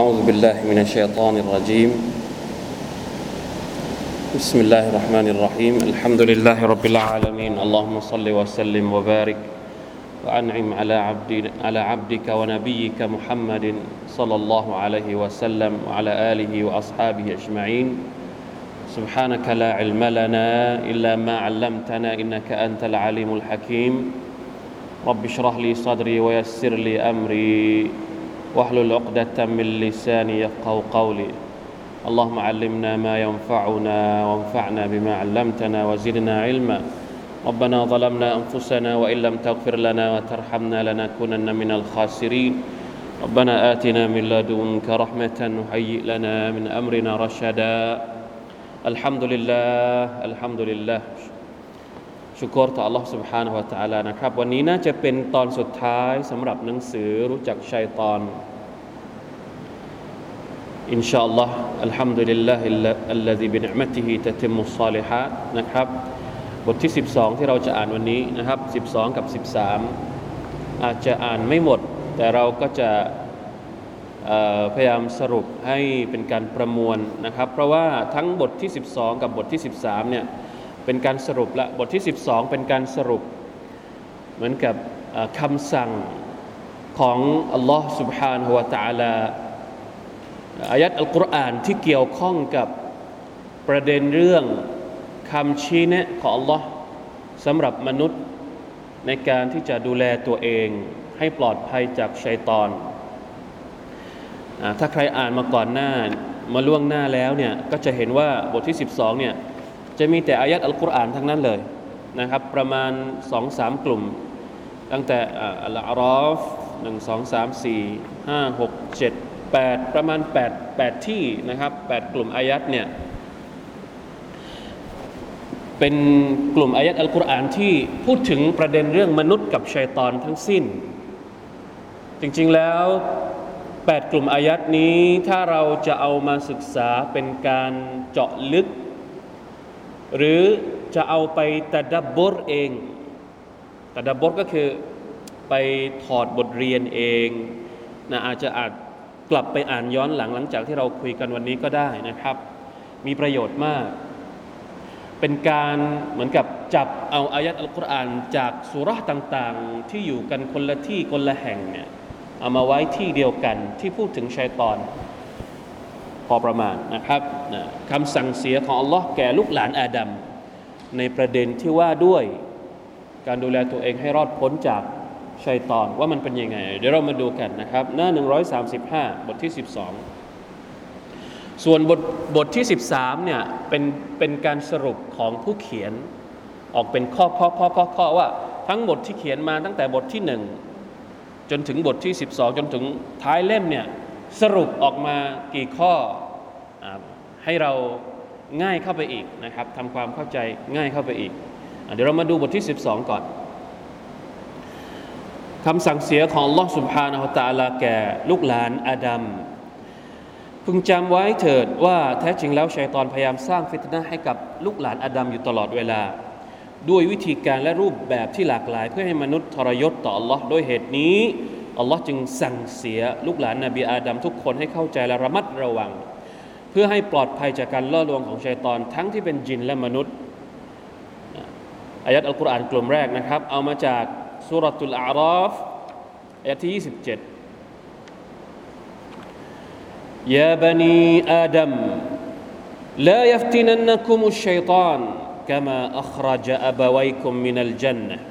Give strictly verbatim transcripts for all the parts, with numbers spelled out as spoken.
أعوذ بالله من الشيطان الرجيم بسم الله الرحمن الرحيم الحمد لله رب العالمين اللهم صل وسلم وبارك وأنعم على عبد على عبدك ونبيك محمد صلى الله عليه وسلم وعلى آله وأصحابه أجمعين سبحانك لا علم لنا إلا ما علمتنا إنك أنت العليم الحكيم رب اشرح لي صدري ويسر لي أمري واحلل عقدة من لساني يفقهوا قولي اللهم علمنا ما ينفعنا وانفعنا بما علمتنا وزدنا علما ربنا ظلمنا أنفسنا وإن لم تغفر لنا وترحمنا لنكونن من الخاسرين ربنا آتنا من لدنك رحمة وهيئ لنا من أمرنا رشدا الحمد لله الحمد لله ชูกรต่อ Allah سبحانه และ تعالى นะครับวันนี้น่าจะเป็นตอนสุดท้ายสำหรับหนังสือรู้จักชัยฏอนอินชาอัลลอฮ์อัลฮัมดุลิลลาฮิอัลลซีบินิอ์มะติฮิตะติมมุศศอลิฮาตนะครับบทที่สิบสองที่เราจะอ่านวันนี้นะครับสิบสองกับสิบสามอาจจะอ่านไม่หมดแต่เราก็จะเอ่อพยายามสรุปให้เป็นการประมวลนะครับเพราะว่าทั้งบทที่สิบสองกับบทที่สิบสามเนี่ยเป็นการสรุปละบทที่สิบสองเป็นการสรุปเหมือนกับคำสั่งของอัลลอฮ์ซุบฮานะฮูวะตะอาลาอายัตอัลกุรอานที่เกี่ยวข้องกับประเด็นเรื่องคำชี้แนะของอัลลอฮ์สำหรับมนุษย์ในการที่จะดูแลตัวเองให้ปลอดภัยจากชัยฏอนถ้าใครอ่านมาก่อนหน้ามาล่วงหน้าแล้วเนี่ยก็จะเห็นว่าบทที่สิบสองเนี่ยจะมีแต่อายัตอัลกุรอานทั้งนั้นเลยนะครับประมาณ สองถึงสาม กลุ่มตั้งแต่อัลอารอฟหนึ่ง สอง สาม สี่ ห้า หก เจ็ด แปดประมาณ8 8ที่นะครับแปดกลุ่มอายัตเนี่ยเป็นกลุ่มอายัตอัลกุรอานที่พูดถึงประเด็นเรื่องมนุษย์กับชัยฏอนทั้งสิ้นจริงๆแล้วแปดกลุ่มอายัตนี้ถ้าเราจะเอามาศึกษาเป็นการเจาะลึกหรือจะเอาไปตัดับบรเองตัดับบรก็คือไปถอดบทเรียนเองนะอาจจะอาจกลับไปอ่านย้อนหลังหลังจากที่เราคุยกันวันนี้ก็ได้นะครับมีประโยชน์มากเป็นการเหมือนกับจับเอาอายัตอัลกุรอานจากซูเราะห์ต่างๆที่อยู่กันคนละที่คนละแห่งเนี่ยเอามาไว้ที่เดียวกันที่พูดถึงชัยฏอนพอประมาณนะครับนะคำสั่งเสียของอัลลอฮ์แก่ลูกหลานอาดัมในประเด็นที่ว่าด้วยการดูแลตัวเองให้รอดพ้นจากชัยฏอนว่ามันเป็นยังไงเดี๋ยวเรามาดูกันนะครับหน้าหนึ่งร้อยสามสิบห้าบทที่สิบสองส่วนบทบทที่สิบสามเนี่ยเป็นเป็นการสรุปของผู้เขียนออกเป็นข้อข้อข้อข้อข้อว่าทั้งบทที่เขียนมาตั้งแต่บทที่หนึ่งจนถึงบทที่สิบสองจนถึงท้ายเล่มเนี่ยสรุปออกมากี่ข้อให้เราง่ายเข้าไปอีกนะครับทำความเข้าใจง่ายเข้าไปอีกเดี๋ยวเรามาดูบทที่สิบสองก่อนคำสั่งเสียของอัลลอฮฺซุบฮานะฮูวะตะอาลาแก่ลูกหลานอาดัมพึงจำไว้เถิดว่าแท้จริงแล้วชัยฏอนพยายามสร้างฟิตนะห์ให้กับลูกหลานอาดัมอยู่ตลอดเวลาด้วยวิธีการและรูปแบบที่หลากหลายเพื่อให้มนุษย์ทรยศต่ออัลลอฮฺด้วยเหตุนี้อัลลอฮ์จึงสั่งเสียลูกหลานนบีอาดัมทุกคนให้เข้าใจและระมัดระวังเพื่อให้ปลอดภัยจากการล่อลวงของชัยฏอนทั้งที่เป็นจินและมนุษย์อายัตอัลกุรอานกลุ่มแรกนะครับเอามาจากซูเราะตุลอาราฟอายะห์ที่ยี่สิบเจ็ดยาบะนีอาดัมลายัฟตินันนะกุมุชชัยฏอนกะมาอัคเราะญะอะบะวัยกุมมินัลญันนะห์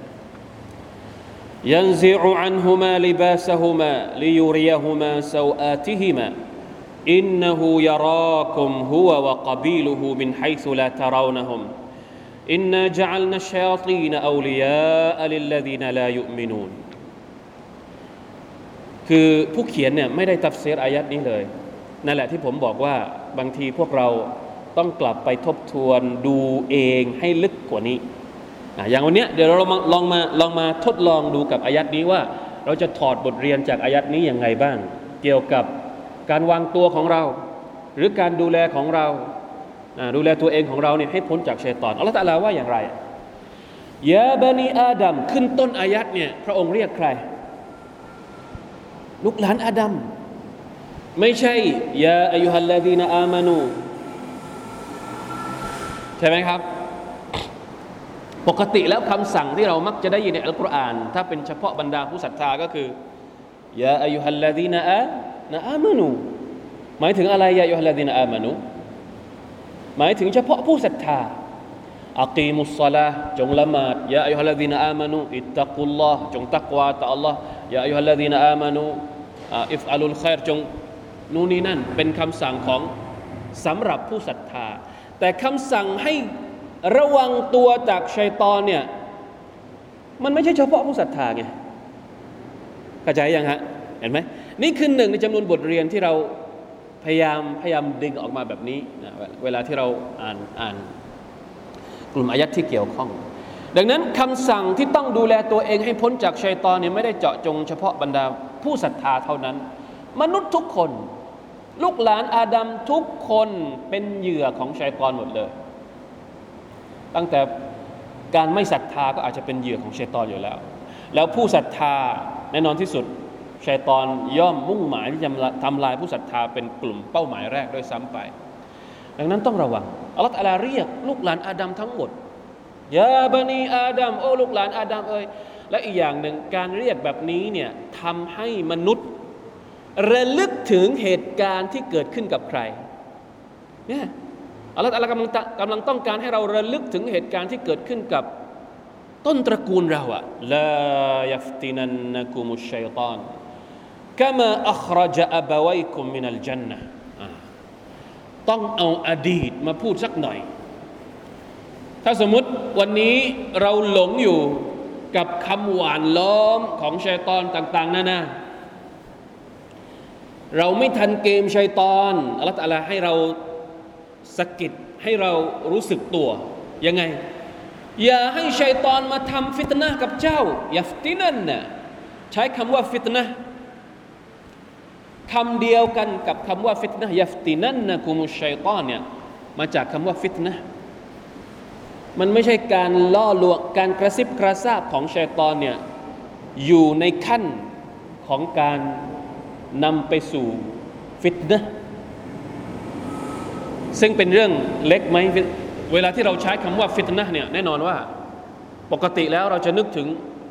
ينزع عنهما لباسهما ليريهما سوآتهما إنه يراكم هو وقبيله من حيث لا ترونهم إنا جعلنا الشياطين أولياء للذين لا يؤمنون คือผู้เขียนเนี่ยไม่ได้ตัฟซีรอายัตนี้เลยนั่นแหละที่ผมบอกว่าบางทีพวกเราต้องกลับไปทบทวนดูเองให้ลึกกว่านี้อย่างวันนี้เดี๋ยวเราลองมาลองมาทดลองดูกับอายัตนี้ว่าเราจะถอดบทเรียนจากอายัตนี้ยังไงบ้างเกี่ยวกับการวางตัวของเราหรือการดูแลของเราดูแลตัวเองของเราเนี่ยให้พ้นจากชัยฏอนอัลเลาะห์ตะอาลาว่าอย่างไรยาบะนีอาดัมขึ้นต้นอายัตเนี่ยพระองค์เรียกใครลูกหลานอาดัม ไม่ใช่ยาอายุฮัลลาดีนอามานูใช่ไหมครับปกติแล้วคำสั่งที่เรามักจะได้ยินในอัลกุรอานถ้าเป็นเฉพาะบรรดาผู้ศรัทธาก็คือยาอายุฮัลลาดีนอามานูหมายถึงอะไรยาอายุฮัลลาดีนอามานูหมายถึงเฉพาะผู้ศรัทธาอักีมุสศอลาจงละหมาดยาอายุฮัลลาดีนอามานูอิตตักุลลอฮ์จงตักวาต่ออัลลอฮ์ยาอายุฮัลลาดีนอามานูอิฟอาลุลค็อยรจงนู่นนี่นั่นเป็นคำสั่งของสำหรับผู้ศรัทธาแต่คำสั่งให้ระวังตัวจากชัยฏอนเนี่ยมันไม่ใช่เฉพาะผู้ศรัทธาไงเข้าใจยังฮะเห็นไหมนี่คือหนึ่งในจำนวนบทเรียนที่เราพยายามพยายามดึงออกมาแบบนี้นะเวลาที่เราอ่านอ่านกลุ่มอายัตที่เกี่ยวข้องดังนั้นคำสั่งที่ต้องดูแลตัวเองให้พ้นจากชัยฏอนเนี่ยไม่ได้เจาะจงเฉพาะบรรดาผู้ศรัทธาเท่านั้นมนุษย์ทุกคนลูกหลานอาดัมทุกคนเป็นเหยื่อของชัยฏอนหมดเลยตั้งแต่การไม่ศรัทธาก็อาจจะเป็นเหยื่อของชัยฏอนอยู่แล้วแล้วผู้ศรัทธาแน่นอนที่สุดชัยฏอนย่อมมุ่งหมายที่จะทำลายผู้ศรัทธาเป็นกลุ่มเป้าหมายแรกด้วยซ้ำไปดังนั้นต้องระวังอัลเลาะห์ตะอาลาเรียกลูกหลานอาดัมทั้งหมดยาบะนีอาดัมโอ้ลูกหลานอาดัมเอ้ยและอีกอย่างหนึ่งการเรียกแบบนี้เนี่ยทำให้มนุษย์ระลึกถึงเหตุการณ์ที่เกิดขึ้นกับใครเนี่ยอัลเลาะห์ตะอาลากำลังกำลังต้องการให้เราระลึกถึงเหตุการณ์ที่เกิดขึ้นกับต้นตระกูลเราอะลายฟตินันนะกุมุชชัยฏอนกะมาอัคเราะญะอะบะวัยกุมมินัลญันนะฮ์ต้องเอาอดีตมาพูดสักหน่อยถ้าสมมุติวันนี้เราหลงอยู่กับคำหวานล้อมของชัยฏอนต่างๆนั่นนะเราไม่ทันเกมชัยฏอนอัลเลาะห์ตะอาลาให้เราสะกิดให้เรารู้สึกตัวยังไงอย่าให้ชัยฏอนมาทำฟิตนะห์กับเจ้ายัฟตินันนะใช้คำว่าฟิตนะห์คำเดียวกันกับคำว่าฟิตนะห์ยัฟตินันนะกุมุชชัยฏอนเนี่ยมาจากคำว่าฟิตนะห์มันไม่ใช่การล่อลวงการกระซิบกระซาบของชัยฏอนเนี่ยอยู่ในขั้นของการนำไปสู่ฟิตนะห์ซึ่งเป็นเรื่องเล็กไหมเวลาที่เราใช้คำว่าฟิตนะห์เนี่ยแน่นอนว่าปกติแล้วเราจะนึกถึง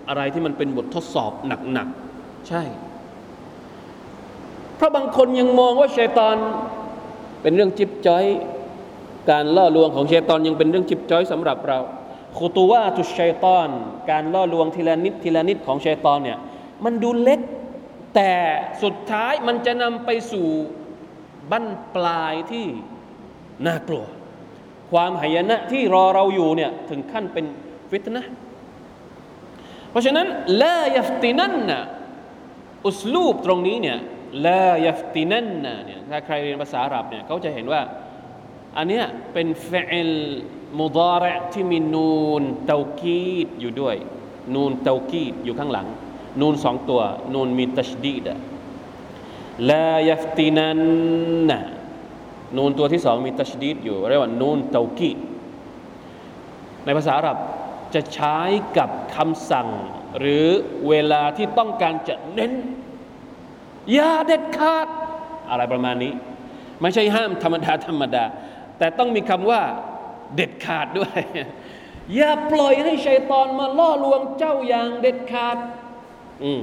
อะไรที่มันเป็นบททดสอบหนักๆใช่เพราะบางคนยังมองว่าชัยฏอนเป็นเรื่องจิ๊บจ้อยการล่อลวงของชัยฏอนยังเป็นเรื่องจิ๊บจ้อยสำหรับเราคุตูวาตุชชัยฏอนการล่อลวงทีละนิดทีละนิดของชัยฏอนเนี่ยมันดูเล็กแต่สุดท้ายมันจะนำไปสู่บั้นปลายที่น่ากลัวความหายนะที่รอเราอยู่เนี่ยถึงขั้นเป็นฟิตนะห์เพราะฉะนั้นลายัฟตินันนะอุสลูบตรงนี้เนี่ยลายัฟตินันนะเนี่ยถ้าใครเรียนภาษาอาหรับเนี่ยเขาจะเห็นว่าอันเนี้ยเป็นฟิอลมุฎอริอ์ที่มีนูนเตากีดอยู่ด้วยนูนเตากีดอยู่ข้างหลังนูนสองตัวนูนมีตัชดีดะลายัฟตินันนะนูนตัวที่สองมีตัชดีดอยู่เรียกว่านูนเตากีดในภาษาอาหรับจะใช้กับคำสั่งหรือเวลาที่ต้องการจะเน้นอย่าเด็ดขาดอะไรประมาณนี้ไม่ใช่ห้ามธรรมดาธรรมดาแต่ต้องมีคำว่าเด็ดขาดด้วยอย่าปล่อยให้ชัยฏอนมาล่อลวงเจ้าอย่างเด็ดขาดอืม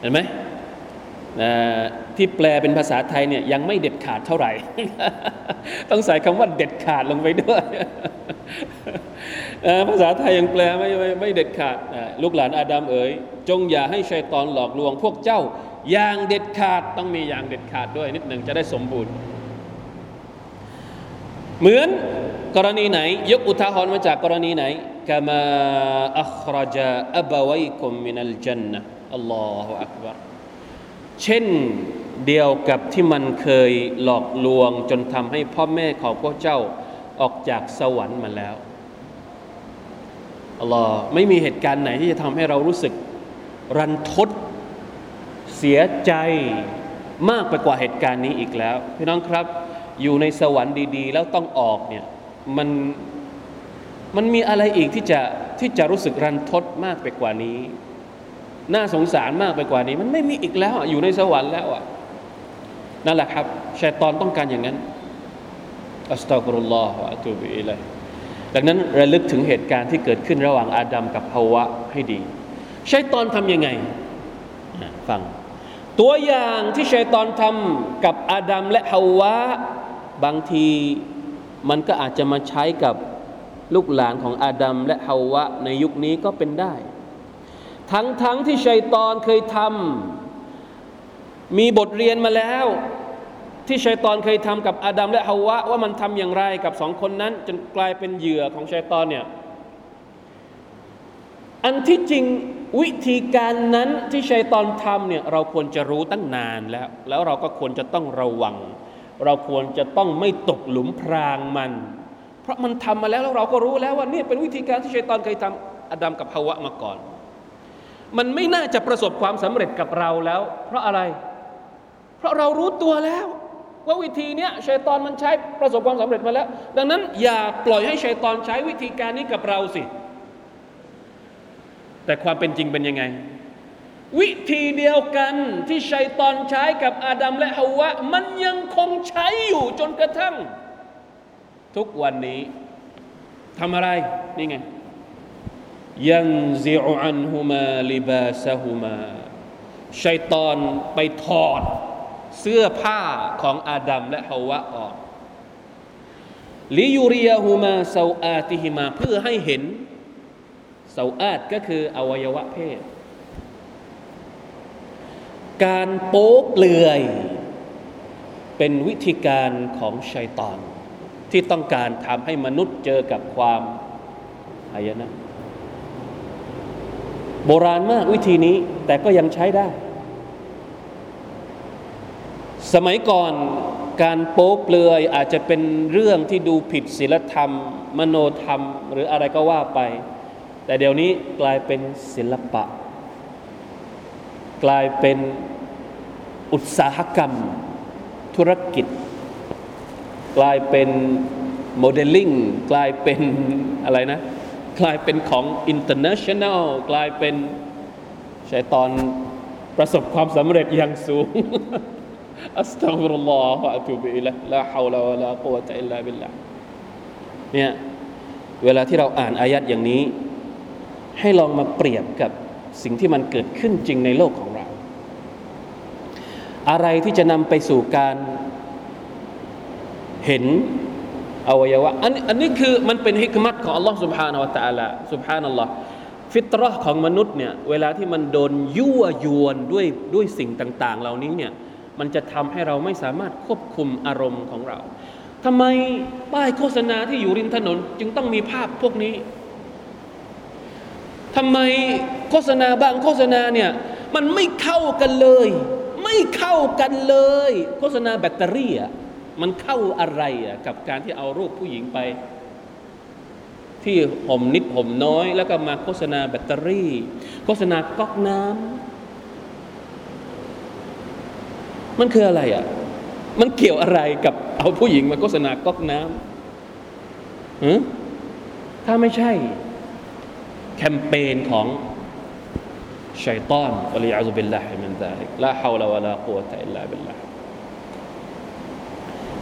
เห็นไหมที่แปลเป็นภาษาไทยเนี่ยยังไม่เด็ดขาดเท่าไหร่ ต้องใส่คำว่าเด็ดขาดลงไปด้วย ภาษาไทยยังแปลไม่ไม่ไม่เด็ดขาดลูกหลานอาดัมเอ๋ยจงอย่าให้ชัยฏอนหลอกลวงพวกเจ้าอย่างเด็ดขาดต้องมีอย่างเด็ดขาดด้วยนิดหนึ่งจะได้สมบูรณ์เหมือนกรณีไหนยกอุทาหรณ์มาจากกรณีไหนกะมาอัคเราะญะอะบะวัยกุมมินัลญันนะฮ์อัลลอฮุอักบัรเช่นเดียวกับที่มันเคยหลอกลวงจนทำให้พ่อแม่ของพวกเจ้าออกจากสวรรค์มาแล้วอัลลอฮ์ไม่มีเหตุการณ์ไหนที่จะทำให้เรารู้สึกรันทดเสียใจมากไปกว่าเหตุการณ์นี้อีกแล้วพี่น้องครับอยู่ในสวรรค์ดีๆแล้วต้องออกเนี่ยมันมันมีอะไรอีกที่จะที่จะรู้สึกรันทดมากไปกว่านี้ น่าสงสารมากไปกว่านี้มันไม่มีอีกแล้วอยู่ในสวรรค์แล้วอ่ะนั่นแหละครับชัยฏอนต้องการอย่างนั้นอัสตัฆฟิรุลลอฮ์วะอะตูบิอิลัยฮ์ดังนั้นระลึกถึงเหตุการณ์ที่เกิดขึ้นระหว่างอาดัมกับฮาวาให้ดีชัยฏอนทำยังไงฟังตัวอย่างที่ชัยฏอนทำกับอาดัมและฮาวาบางทีมันก็อาจจะมาใช้กับลูกหลานของอาดัมและฮาวาในยุคนี้ก็เป็นได้ทั้งๆ ท, ที่ชัยฏอนเคยทำมีบทเรียนมาแล้วที่ชัยฏอนเคยทำกับอาดัมและฮาวาว่ามันทำอย่างไรกับสองคนนั้นจนกลายเป็นเหยื่อของชัยฏอนเนี่ยอันที่จริงวิธีการนั้นที่ชัยฏอนทำเนี่ยเราควรจะรู้ตั้งนานแล้วแล้วเราก็ควรจะต้องระวังเราควรจะต้องไม่ตกหลุมพรางมันเพราะมันทำมาแล้วแล้วเราก็รู้แล้วว่านี่เป็นวิธีการที่ชัยฏอนเคยทำอาดัมกับฮาวามาก่อนมันไม่น่าจะประสบความสำเร็จกับเราแล้วเพราะอะไรเพราะเรารู้ตัวแล้วว่าวิธีเนี้ยชัยฏอนมันใช้ประสบความสำเร็จมาแล้วดังนั้นอย่าปล่อยให้ชัยฏอนใช้วิธีการนี้กับเราสิแต่ความเป็นจริงเป็นยังไงวิธีเดียวกันที่ชัยฏอนใช้กับอาดัมและฮาวามันยังคงใช้อยู่จนกระทั่งทุกวันนี้ทำอะไรนี่ไงยันซิออันฮุมาลิบาซะฮุมาชัยฏอนไปถอดเสื้อผ้าของอาดัมและฮาวาออกลิยูริยาฮุมาซาวอาติฮิมาเพื่อให้เห็นซาวอาตก็คืออวัยวะเพศการโป๊เปลือยเป็นวิธีการของชัยฏอนที่ต้องการทำให้มนุษย์เจอกับความหายนะโบราณมากวิธีนี้แต่ก็ยังใช้ได้สมัยก่อนการโป๊เปลือยอาจจะเป็นเรื่องที่ดูผิดศีลธรรมมโนธรรมหรืออะไรก็ว่าไปแต่เดี๋ยวนี้กลายเป็นศิลปะกลายเป็นอุตสาหกรรมธุรกิจกลายเป็นโมเดลลิ่งกลายเป็นอะไรนะกลายเป็นของ international กลายเป็นชัยฏอนประสบความสำเร็จอย่างสูงอัสตัฆฟิรุลลอฮ์วะอะตูบิอิลัยฮ์ลาฮาวละวะลากุวะตะอิลลาบิลลาห์เนี่ยเวลาที่เราอ่านอายัดอย่างนี้ให้ลองมาเปรียบกับสิ่งที่มันเกิดขึ้นจริงในโลกของเราอะไรที่จะนำไปสู่การเห็นอวัยวะอันอันนี้คือมันเป็นฮิกมัตของอัลลอฮ์ซุบฮานะฮูวะตะอาลาซุบฮานัลลอฮ์ฟิตเราะห์ของมนุษย์เนี่ยเวลาที่มันโดนยั่วยวนด้วยด้วยสิ่งต่างๆเหล่านี้เนี่ยมันจะทำให้เราไม่สามารถควบคุมอารมณ์ของเราทำไมป้ายโฆษณาที่อยู่ริมถนนจึงต้องมีภาพพวกนี้ทำไมโฆษณาบางโฆษณาเนี่ยมันไม่เข้ากันเลยไม่เข้ากันเลยโฆษณาแบตเตอรี่อะมันเข้าอะไรอะกับการที่เอารูปผู้หญิงไปที่ห่มนิดห่มน้อยแล้วก็มาโฆษณาแบตเตอรี่โฆษณาก๊อกน้ำมันคืออะไรอะมันเกี่ยวอะไรกับเอาผู้หญิงมาโฆษณาก๊อกน้ำหือถ้าไม่ใช่แคมเปญของชัยฏอนวะลีอะอูบิลลาฮิมินซาลิกลาฮาวละวะลากุวะตะอิลลาบิลลาห์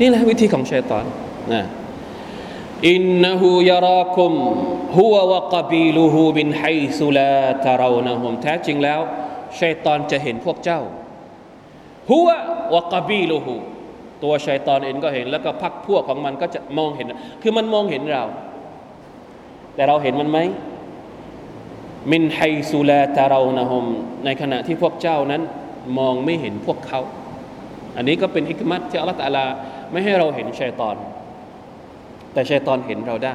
นี่แหละวิธีของชัยฏอนนะอินนะฮูยะรากุมฮุวะวะกะบีลุฮูมินไฮซุลาตะเรานะฮุมแท้จริงแล้วชัยฏอนจะเห็นพวกเจ้าฮุวะวะกะบีลุฮูตัวชัยฏอนเองก็เห็นแล้วก็พรรคพวกของมันก็จะมองเห็นคือมันมองเห็นเราแต่เราเห็นมันมั้ยมินไฮซุลาตะเรานะฮุมในขณะที่พวกเจ้านั้นมองไม่เห็นพวกเขาอันนี้ก็เป็นฮิกมัตที่อัลเลาะห์ตะอาลาไม่ให้เราเห็นชัยฏอนแต่ชัยฏอนเห็นเราได้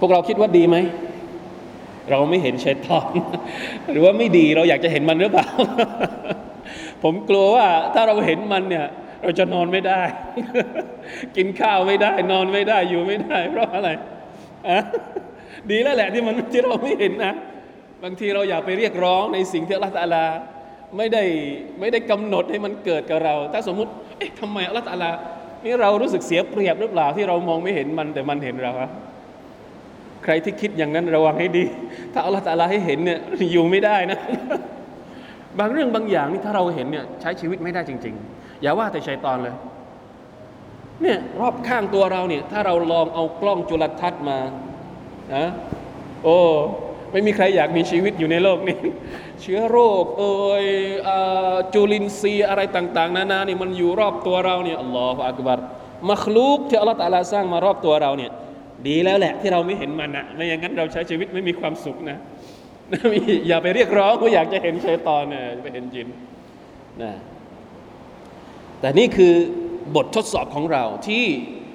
พวกเราคิดว่าดีมั้ยเราไม่เห็นชัยฏอนหรือว่าไม่ดีเราอยากจะเห็นมันหรือเปล่า ผมกลัวว่าถ้าเราเห็นมันเนี่ยเราจะนอนไม่ได้ กินข้าวไม่ได้นอนไม่ได้อยู่ไม่ได้เพราะอะไรอะ ดีแล้วแหละที่มันที่เราไม่เห็นนะบางทีเราอยากไปเรียกร้องในสิ่งที่อัลเลาะห์ตะอาลาไม่ได้ไม่ได้กำหนดให้มันเกิดกับเราถ้าสมมุติเอ๊ะทำไมอัลเลาะห์ตะอาลานี่เรารู้สึกเสียเปรียบหรือเปล่าที่เรามองไม่เห็นมันแต่มันเห็นเราฮะ ใครที่คิดอย่างนั้นระวังให้ดีถ้าอัลลอฮฺตะอาลาให้เห็นเนี่ยอยู่ไม่ได้นะบางเรื่องบางอย่างนี่ถ้าเราเห็นเนี่ยใช้ชีวิตไม่ได้จริงๆอย่าว่าแต่ชัยฏอนเลยเนี่ยรอบข้างตัวเราเนี่ยถ้าเราลองเอากล้องจุลทรรศน์มานะโอ้ไม่มีใครอยากมีชีวิตอยู่ในโลกนี้เชื้อโรคเอ่ยจุลินทรีย์อะไรต่างๆนานานี่มันอยู่รอบตัวเราเนี่ยอัลลอฮฺอักบัรมัคลูกที่อัลลอฮฺตะอาลาสร้างมารอบตัวเราเนี่ยดีแล้วแหละที่เราไม่เห็นมันนะไม่อย่างนั้นเราใช้ชีวิตไม่มีความสุขนะอย่าไปเรียกร้องว่าอยากจะเห็นชัยฏอนเนี่ยไปเห็นจินนะแต่นี่คือบททดสอบของเราที่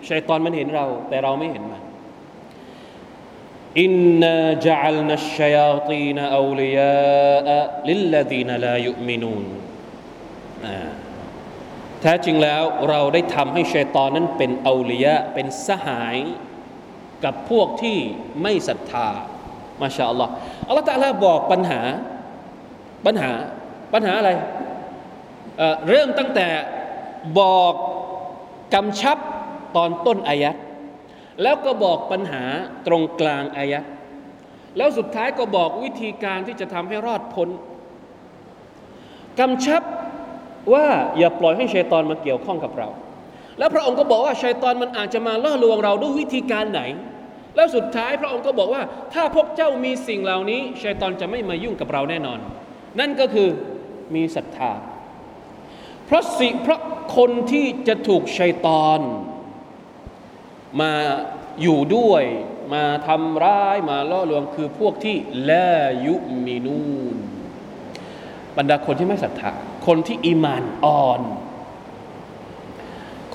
ชัยฏอนมันเห็นเราแต่เราไม่เห็นมันอินนาจะอัลนัชชัยาตีนเอาลิยาอะลิลลาดีนลายุมินูนแท้จริงแล้วเราได้ทำให้ชัยฏอนนั้นเป็นเอาลิยาเป็นสหายกับพวกที่ไม่ศรัทธามาชาอัลลอฮ์อัลลอฮ์ตะอาลาบอกปัญหาปัญหาปัญหาอะไร เอ่อ เริ่มตั้งแต่บอกกำชับตอนต้นอายะห์แล้วก็บอกปัญหาตรงกลางอายะห์แล้วสุดท้ายก็บอกวิธีการที่จะทำให้รอดพ้นกำชับว่าอย่าปล่อยให้ชัยฏอนมาเกี่ยวข้องกับเราแล้วพระองค์ก็บอกว่าชัยฏอนมันอาจจะมาล่อลวงเราด้วยวิธีการไหนแล้วสุดท้ายพระองค์ก็บอกว่าถ้าพวกเจ้ามีสิ่งเหล่านี้ชัยฏอนจะไม่มายุ่งกับเราแน่นอนนั่นก็คือมีศรัทธาเพราะสิเพราะคนที่จะถูกชัยฏอนมาอยู่ด้วยมาทำร้ายมาล่อลวงคือพวกที่ลายุมินูนบรรดาคนที่ไม่ศรัทธาคนที่อีมานอ่อน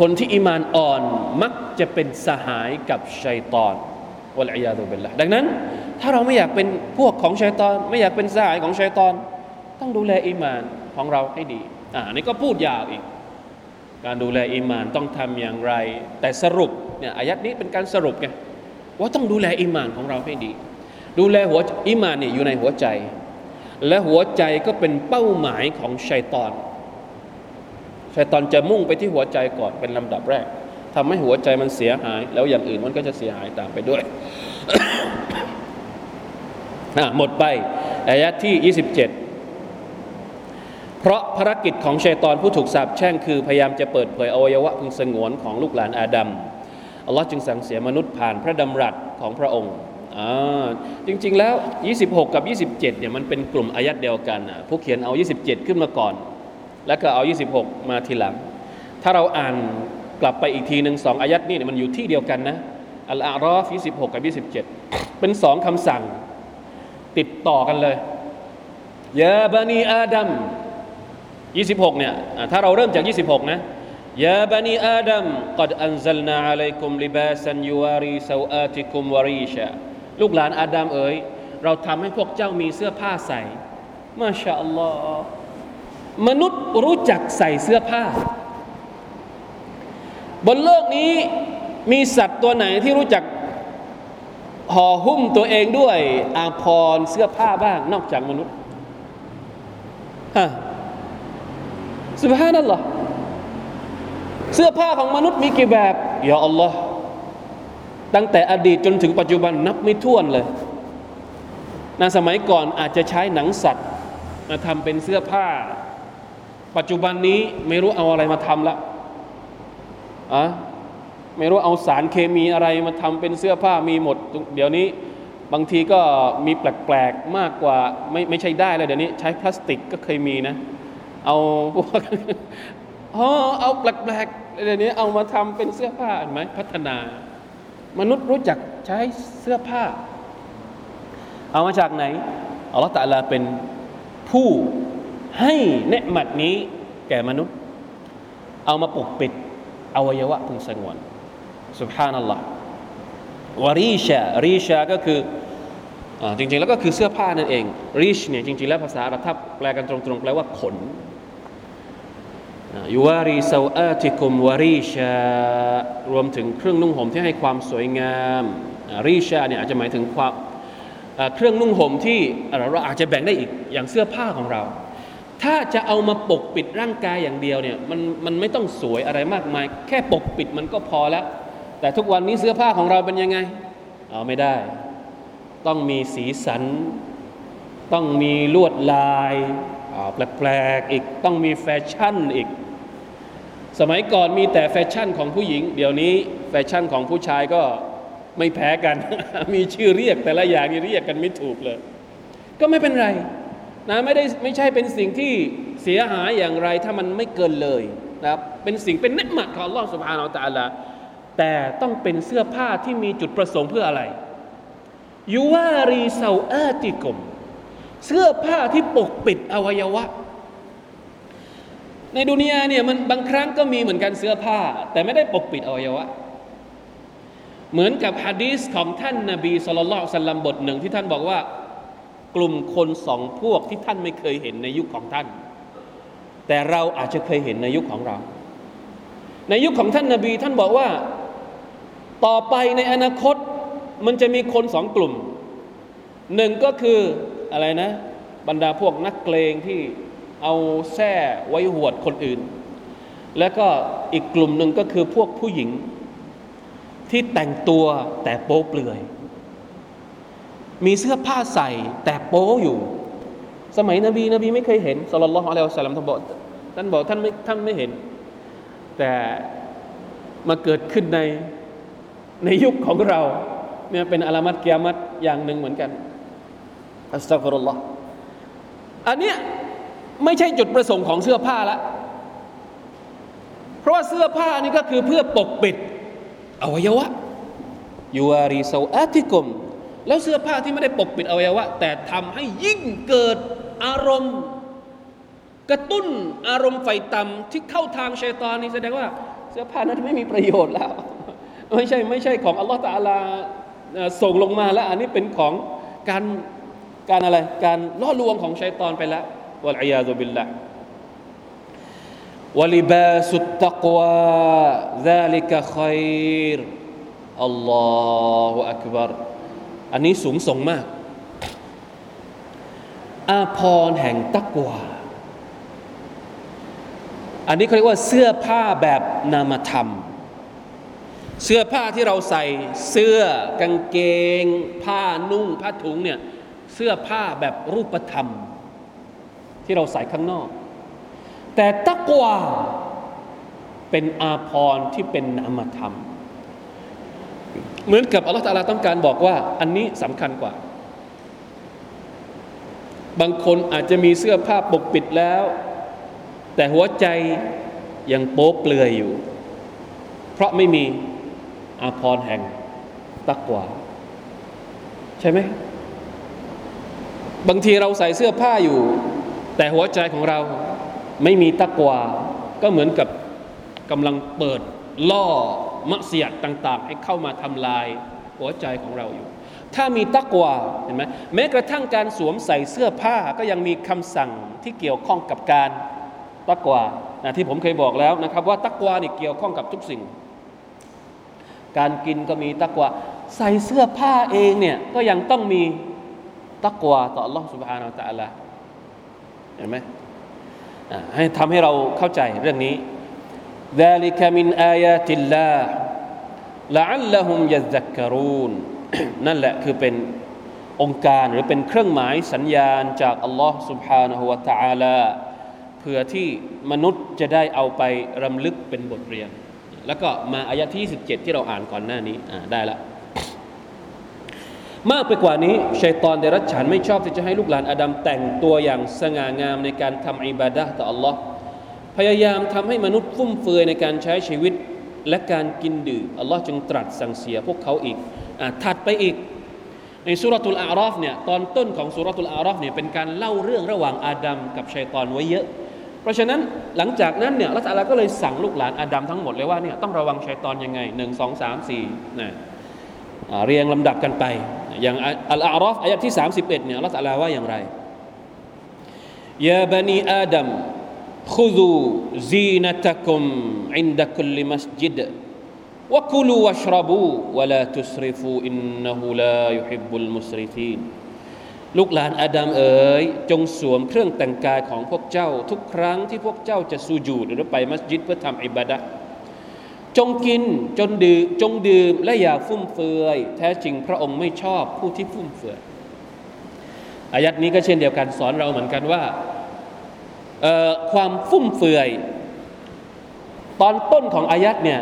คนที่อีมานอ่อนมักจะเป็นสหายกับชัยฏอนวัลอียาซุบิลลาห์ดังนั้นถ้าเราไม่อยากเป็นพวกของชัยฏอนไม่อยากเป็นสหายของชัยฏอนต้องดูแลอีมานของเราให้ดีอ่านี่ก็พูดยาวอีกการดูแลอีมานต้องทำอย่างไรแต่สรุปเนี่ยอายัดนี้เป็นการสรุปไงว่าต้องดูแลอีมานของเราให้ดีดูแลหัวอีมานเนี่ยอยู่ในหัวใจและหัวใจก็เป็นเป้าหมายของชัยฏอนชัยฏอนจะมุ่งไปที่หัวใจก่อนเป็นลำดับแรกทำให้หัวใจมันเสียหายแล้วอย่างอื่นมันก็จะเสียหายตามไปด้วย หมดไปอายะที่ ยี่สิบเจ็ด เพราะภารกิจของชัยฏอนผู้ถูกสาปแช่งคือพยายามจะเปิดเผยอวัยวะพึงสงวนของลูกหลานอาดัมอัลเลาะห์จึงสั่งเสียมนุษย์ผ่านพระดำรัสของพระองค์อ่าจริงๆแล้วยี่สิบหกกับยี่สิบเจ็ดเนี่ยมันเป็นกลุ่มอายัดเดียวกันนะผู้เขียนเอายี่สิบเจ็ดขึ้นมาก่อนแล้วก็เอายี่สิบหกมาทีหลังถ้าเราอ่านกลับไปอีกทีหนึ่งสองอายัดนี่มันอยู่ที่เดียวกันนะอัลอาราฟยี่สิบหกกับยี่สิบเจ็ดเป็นสองคำสั่งติดต่อกันเลยยาบานีอาดัมยี่สิบหกเนี่ยถ้าเราเริ่มจากยี่สิบหกนะยาบานีอาดัมกัดอันซัลนาอะลัยกุมลิบาสันยูวารีซาวอาติกุมวะรีชะลูกหลานอาดัมเอ๋ยเราทำให้พวกเจ้ามีเสื้อผ้าใส่มาชาอัลลอฮ์มนุษย์รู้จักใส่เสื้อผ้าบนโลกนี้มีสัตว์ตัวไหนที่รู้จักห่อหุ้มตัวเองด้วยอาภรณ์เสื้อผ้าบ้างนอกจากมนุษย์ฮะซุบฮานัลลอฮ์เสื้อผ้าของมนุษย์มีกี่แบบยาอัลลอฮ์ตั้งแต่อดีตจนถึงปัจจุบันนับไม่ถ้วนเลยในสมัยก่อนอาจจะใช้หนังสัตว์มาทำเป็นเสื้อผ้าปัจจุบันนี้ไม่รู้เอาอะไรมาทำละอ่ะไม่รู้เอาสารเคมีอะไรมาทำเป็นเสื้อผ้ามีหมดเดี๋ยวนี้บางทีก็มีแปลกๆมากกว่าไม่ไม่ใช่ได้เลยเดี๋ยวนี้ใช้พลาสติกก็เคยมีนะเอาพวกอ๋อเอาแปลกๆเดี๋ยวนี้เอามาทำเป็นเสื้อผ้าเห็นไหมพัฒนามนุษย์รู้จักใช้เสื้อผ้าเอามาจากไหนอัลเลาะห์ตะอาลาเป็นผู้ให้เนืหมัดนี้แก่มนุษย์เอามาปกปิดอวัยวะพึงสงวนซุบฮานัลลอฮ์วะรีชะรีชะก็คืออ่าจริงๆแล้วก็คือเสื้อผ้านั่นเองรีชเนี่ยจริงๆแล้วภาษาอาหรับถ้าแปลกันตรงๆแปลว่าขนยูวารีซาวอาติกุมวะรีชะรวมถึงเครื่องนุ่งห่มที่ให้ความสวยงามรีชะเนี่ยอาจจะหมายถึงความเครื่องนุ่งห่มที่เราอาจจะแบ่งได้อีกอย่างเสื้อผ้าของเราถ้าจะเอามาปกปิดร่างกายอย่างเดียวเนี่ยมันมันไม่ต้องสวยอะไรมากมายแค่ปกปิดมันก็พอแล้วแต่ทุกวันนี้เสื้อผ้าของเราเป็นยังไงเอาไม่ได้ ต้องมีสีสันต้องมีลวดลายแปลกๆอีกต้องมีแฟชั่นอีกสมัยก่อนมีแต่แฟชั่นของผู้หญิงเดี๋ยวนี้แฟชั่นของผู้ชายก็ไม่แพ้กัน มีชื่อเรียกแต่ละอย่างนี่เรียกกันไม่ถูกเลยก็ไม่เป็นไรนะไม่ได้ไม่ใช่เป็นสิ่งที่เสียหายอย่างไรถ้ามันไม่เกินเลยนะครับเป็นสิ่งเป็นนิมัตของอัลเลาะห์ซุบฮานะฮูวะตะอาลาแต่ต้องเป็นเสื้อผ้าที่มีจุดประสงค์เพื่ออะไรยูวารีเซาอาติกุมเสื้อผ้าที่ปกปิดอวัยวะในดุนยาเนี่ยมันบางครั้งก็มีเหมือนกันเสื้อผ้าแต่ไม่ได้ปกปิดอวัยวะเหมือนกับหะดีษของท่านนบีศ็อลลัลลอฮุอะลัยฮิวะซัลลัมบทหนึ่งที่ท่านบอกว่ากลุ่มคนสองพวกที่ท่านไม่เคยเห็นในยุคของท่านแต่เราอาจจะเคยเห็นในยุคของเราในยุคของท่านนบีท่านบอกว่าต่อไปในอนาคตมันจะมีคนสองกลุ่มหนึ่งก็คืออะไรนะบรรดาพวกนักเกรงที่เอาแส้ไว้หวดคนอื่นแล้วก็อีกกลุ่มหนึ่งก็คือพวกผู้หญิงที่แต่งตัวแต่โป๊เปลือยมีเสื้อผ้าใส่แต่โป๊อยู่สมัยนบีนบีไม่เคยเห็นศ็อลลัลลอฮุอะลัยฮิวะซัลลัมท่านบอกท่านบอกท่านไม่ท่านไม่เห็นแต่มาเกิดขึ้นในในยุคของเราเนี่ยเป็นอะลามัตกิยามะฮ์อย่างหนึ่งเหมือนกันอัสตัฆฟิรุลลอฮ์อันเนี้ยไม่ใช่จุดประสงค์ของเสื้อผ้าละเพราะว่าเสื้อผ้านี่ก็คือเพื่อปกปิดอวัยวะยูวารีเซาอาติกุมแล้วเสื้อผ้าที่ไม่ได้ปกปิดอวัยวะแต่ทำให้ยิ่งเกิดอารมณ์กระตุ้นอารมณ์ไฟต่ำที่เข้าทางชัยฏอนนี่แสดงว่าเสื้อผ้านั้นไม่มีประโยชน์แล้วไม่ใช่ไม่ใช่ของอัลลอฮฺตะอาลาส่งลงมาแล้วอันนี้เป็นของการการอะไรการล่อลวงของชัยฏอนไปแล้ววัลอียาซุบิลลาห์วะลิบาสุตตักวาซาลิกะค็อยรอัลลอฮุอักบัรอันนี้สูงส่งมากอาภรณ์แห่งตักวาอันนี้เขาเรียกว่าเสื้อผ้าแบบนามธรรมเสื้อผ้าที่เราใส่เสื้อกางเกงผ้านุ่งผ้าถุงเนี่ยเสื้อผ้าแบบรูปธรรมที่เราใส่ข้างนอกแต่ตักวาเป็นอาภรณ์ที่เป็นนามธรรมเหมือนกับอัลเลาะห์ตะอาลาต้องการบอกว่าอันนี้สำคัญกว่าบางคนอาจจะมีเสื้อผ้าปกปิดแล้วแต่หัวใจยังโป๊เปลือยอยู่เพราะไม่มีอาภรณ์แห่งตักวาใช่ไหมบางทีเราใส่เสื้อผ้าอยู่แต่หัวใจของเราไม่มีตักวาก็เหมือนกับกำลังเปิดล่อมะซียะฮ์ต่างๆให้เข้ามาทำลายหัวใจของเราอยู่ถ้ามีตักวาเห็นไหมแม้กระทั่งการสวมใส่เสื้อผ้าก็ยังมีคำสั่งที่เกี่ยวข้องกับการตักวานะที่ผมเคยบอกแล้วนะครับว่าตักวานี่เกี่ยวข้องกับทุกสิ่งการกินก็มีตักวาใส่เสื้อผ้าเองเนี่ยก็ยังต้องมีตักวาต่ออัลเลาะห์ซุบฮานะฮูวะตะอาลาเห็นไหมให้ทำให้เราเข้าใจเรื่องนี้ ذلك من آيات الله لعلهم يذكرون นั่นแหละคือเป็นองค์การหรือเป็นเครื่องหมายสัญญาณจากอัลเลาะห์ซุบฮานะฮูวะตะอาลาเพื่อที่มนุษย์จะได้เอาไปรำลึกเป็นบทเรียนแล้วก็มาอายะห์ที่ยี่สิบเจ็ดที่เราอ่านก่อนหน้านี้อ่าได้ละมากไปกว่านี้ชัยฏอนเดรัจฉานไม่ชอบที่จะให้ลูกหลานอาดัมแต่งตัวอย่างสง่างามในการทำอิบาดะห์ต่ออัลลอฮ์พยายามทำให้มนุษย์ฟุ่มเฟือยในการใช้ชีวิตและการกินดื่มอัลลอฮ์จึงตรัสสั่งเสียพวกเขาอีกอ่ะถัดไปอีกในซูเราะตุลอาราฟเนี่ยตอนต้นของซูเราะตุลอาราฟเนี่ยเป็นการเล่าเรื่องระหว่างอาดัมกับชัยฏอนไว้เยอะเพราะฉะนั้นหลังจากนั้นเนี่ยอัลลอฮ์ตะอาลาก็เลยสั่งลูกหลานอาดัมทั้งหมดเลยว่าเนี่ยต้องระวังชัยฏอนยังไงหนึ่ง สอง สาม สี่นะเรียงลำดับกันไปอย่างอัลอาราฟอายะที่สามสิบเอ็ดเนี่ยอัลเลาะห์ตะอาลาว่าอย่างไรยาบะนีอาดัมคุซูซีนะตะกุมอินดะกุลลิมัสยิดวะกุลูวัชเราะบูวะลาตุสริฟูอินนะฮูลายุฮิบบุลมุสริฟีนลูกหลานอาดัมเอ๋ยจงสวมเครื่องแต่งกายของพวกเจ้าทุกครั้งที่พวกเจ้าจะสุญูดหรือไปมัสยิดเพื่อทำอิบาดะห์ จงกินจนดื่มจงดื่มและอย่าฟุ่มเฟือยแท้จริงพระองค์ไม่ชอบผู้ที่ฟุ่มเฟือยอายัตนี้ก็เช่นเดียวกันสอนเราเหมือนกันว่าความฟุ่มเฟือยตอนต้นของอายัตเนี่ย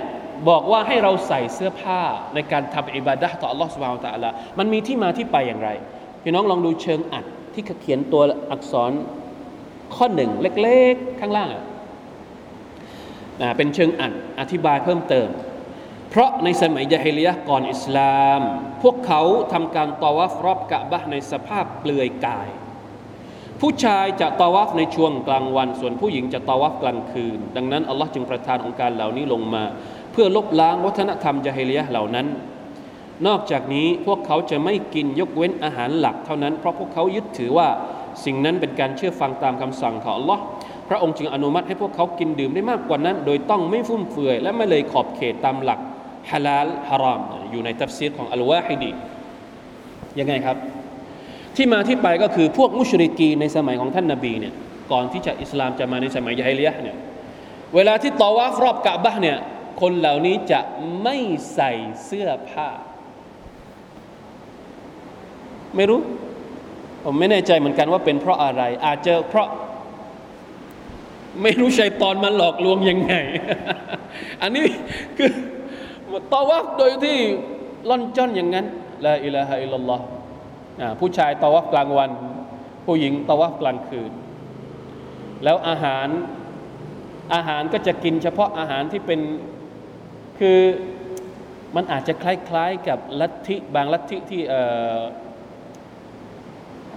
บอกว่าให้เราใส่เสื้อผ้าในการทำอิบาดะห์ต่ออัลลอฮฺซุบฮานะฮูวะตะอาลามันมีที่มาที่ไปอย่างไรพี่น้องลองดูเชิงอัดที่เขียนตัวอักษรข้อหนึ่งเล็กๆข้างล่างนะเป็นเชิงอัดอธิบายเพิ่มเติมเพราะในสมัยญะฮิลิยะห์ก่อนอิสลามพวกเขาทำการตอวาฟรอบกะบะห์ในสภาพเปลือยกายผู้ชายจะตอวาฟในช่วงกลางวันส่วนผู้หญิงจะตอวาฟกลางคืนดังนั้นอัลลอฮ์จึงประทานองค์การเหล่านี้ลงมาเพื่อลบล้างวัฒนธรรมญะฮิลิยะห์เหล่านั้นนอกจากนี้พวกเขาจะไม่กินยกเว้นอาหารหลักเท่านั้นเพราะพวกเขายึดถือว่าสิ่งนั้นเป็นการเชื่อฟังตามคำสั่งของอัลลอฮ์พระองค์จึงอนุมัติให้พวกเขากินดื่มได้มากกว่านั้นโดยต้องไม่ฟุ่มเฟือยและไม่เลยขอบเขตตามหลักฮาลาลฮารามอยู่ในตัฟซีรของอัลวาฮิดียังไงครับที่มาที่ไปก็คือพวกมุชริกีในสมัยของท่านนบีเนี่ยก่อนที่จะอิสลามจะมาในสมัยญะฮิลิยะห์เนี่ยเวลาที่ตอวาฟรอบกะบะห์เนี่ยคนเหล่านี้จะไม่ใส่เสื้อผ้าไม่รู้ผมไม่แน่ใจเหมือนกันว่าเป็นเพราะอะไรอาจจะเพราะไม่รู้ชัยฏอนมันหลอกลวงยังไงอันนี้คือตอวาฟโดยที่ล่อนจ้อนอย่างนั้นลาอิลาฮะอิลลัลลอฮนะผู้ชายตอวาฟกลางวันผู้หญิงตอวาฟกลางคืนแล้วอาหารอาหารก็จะกินเฉพาะอาหารที่เป็นคือมันอาจจะคล้ายๆกับลัทธิบางลัทธิที่เอ่อ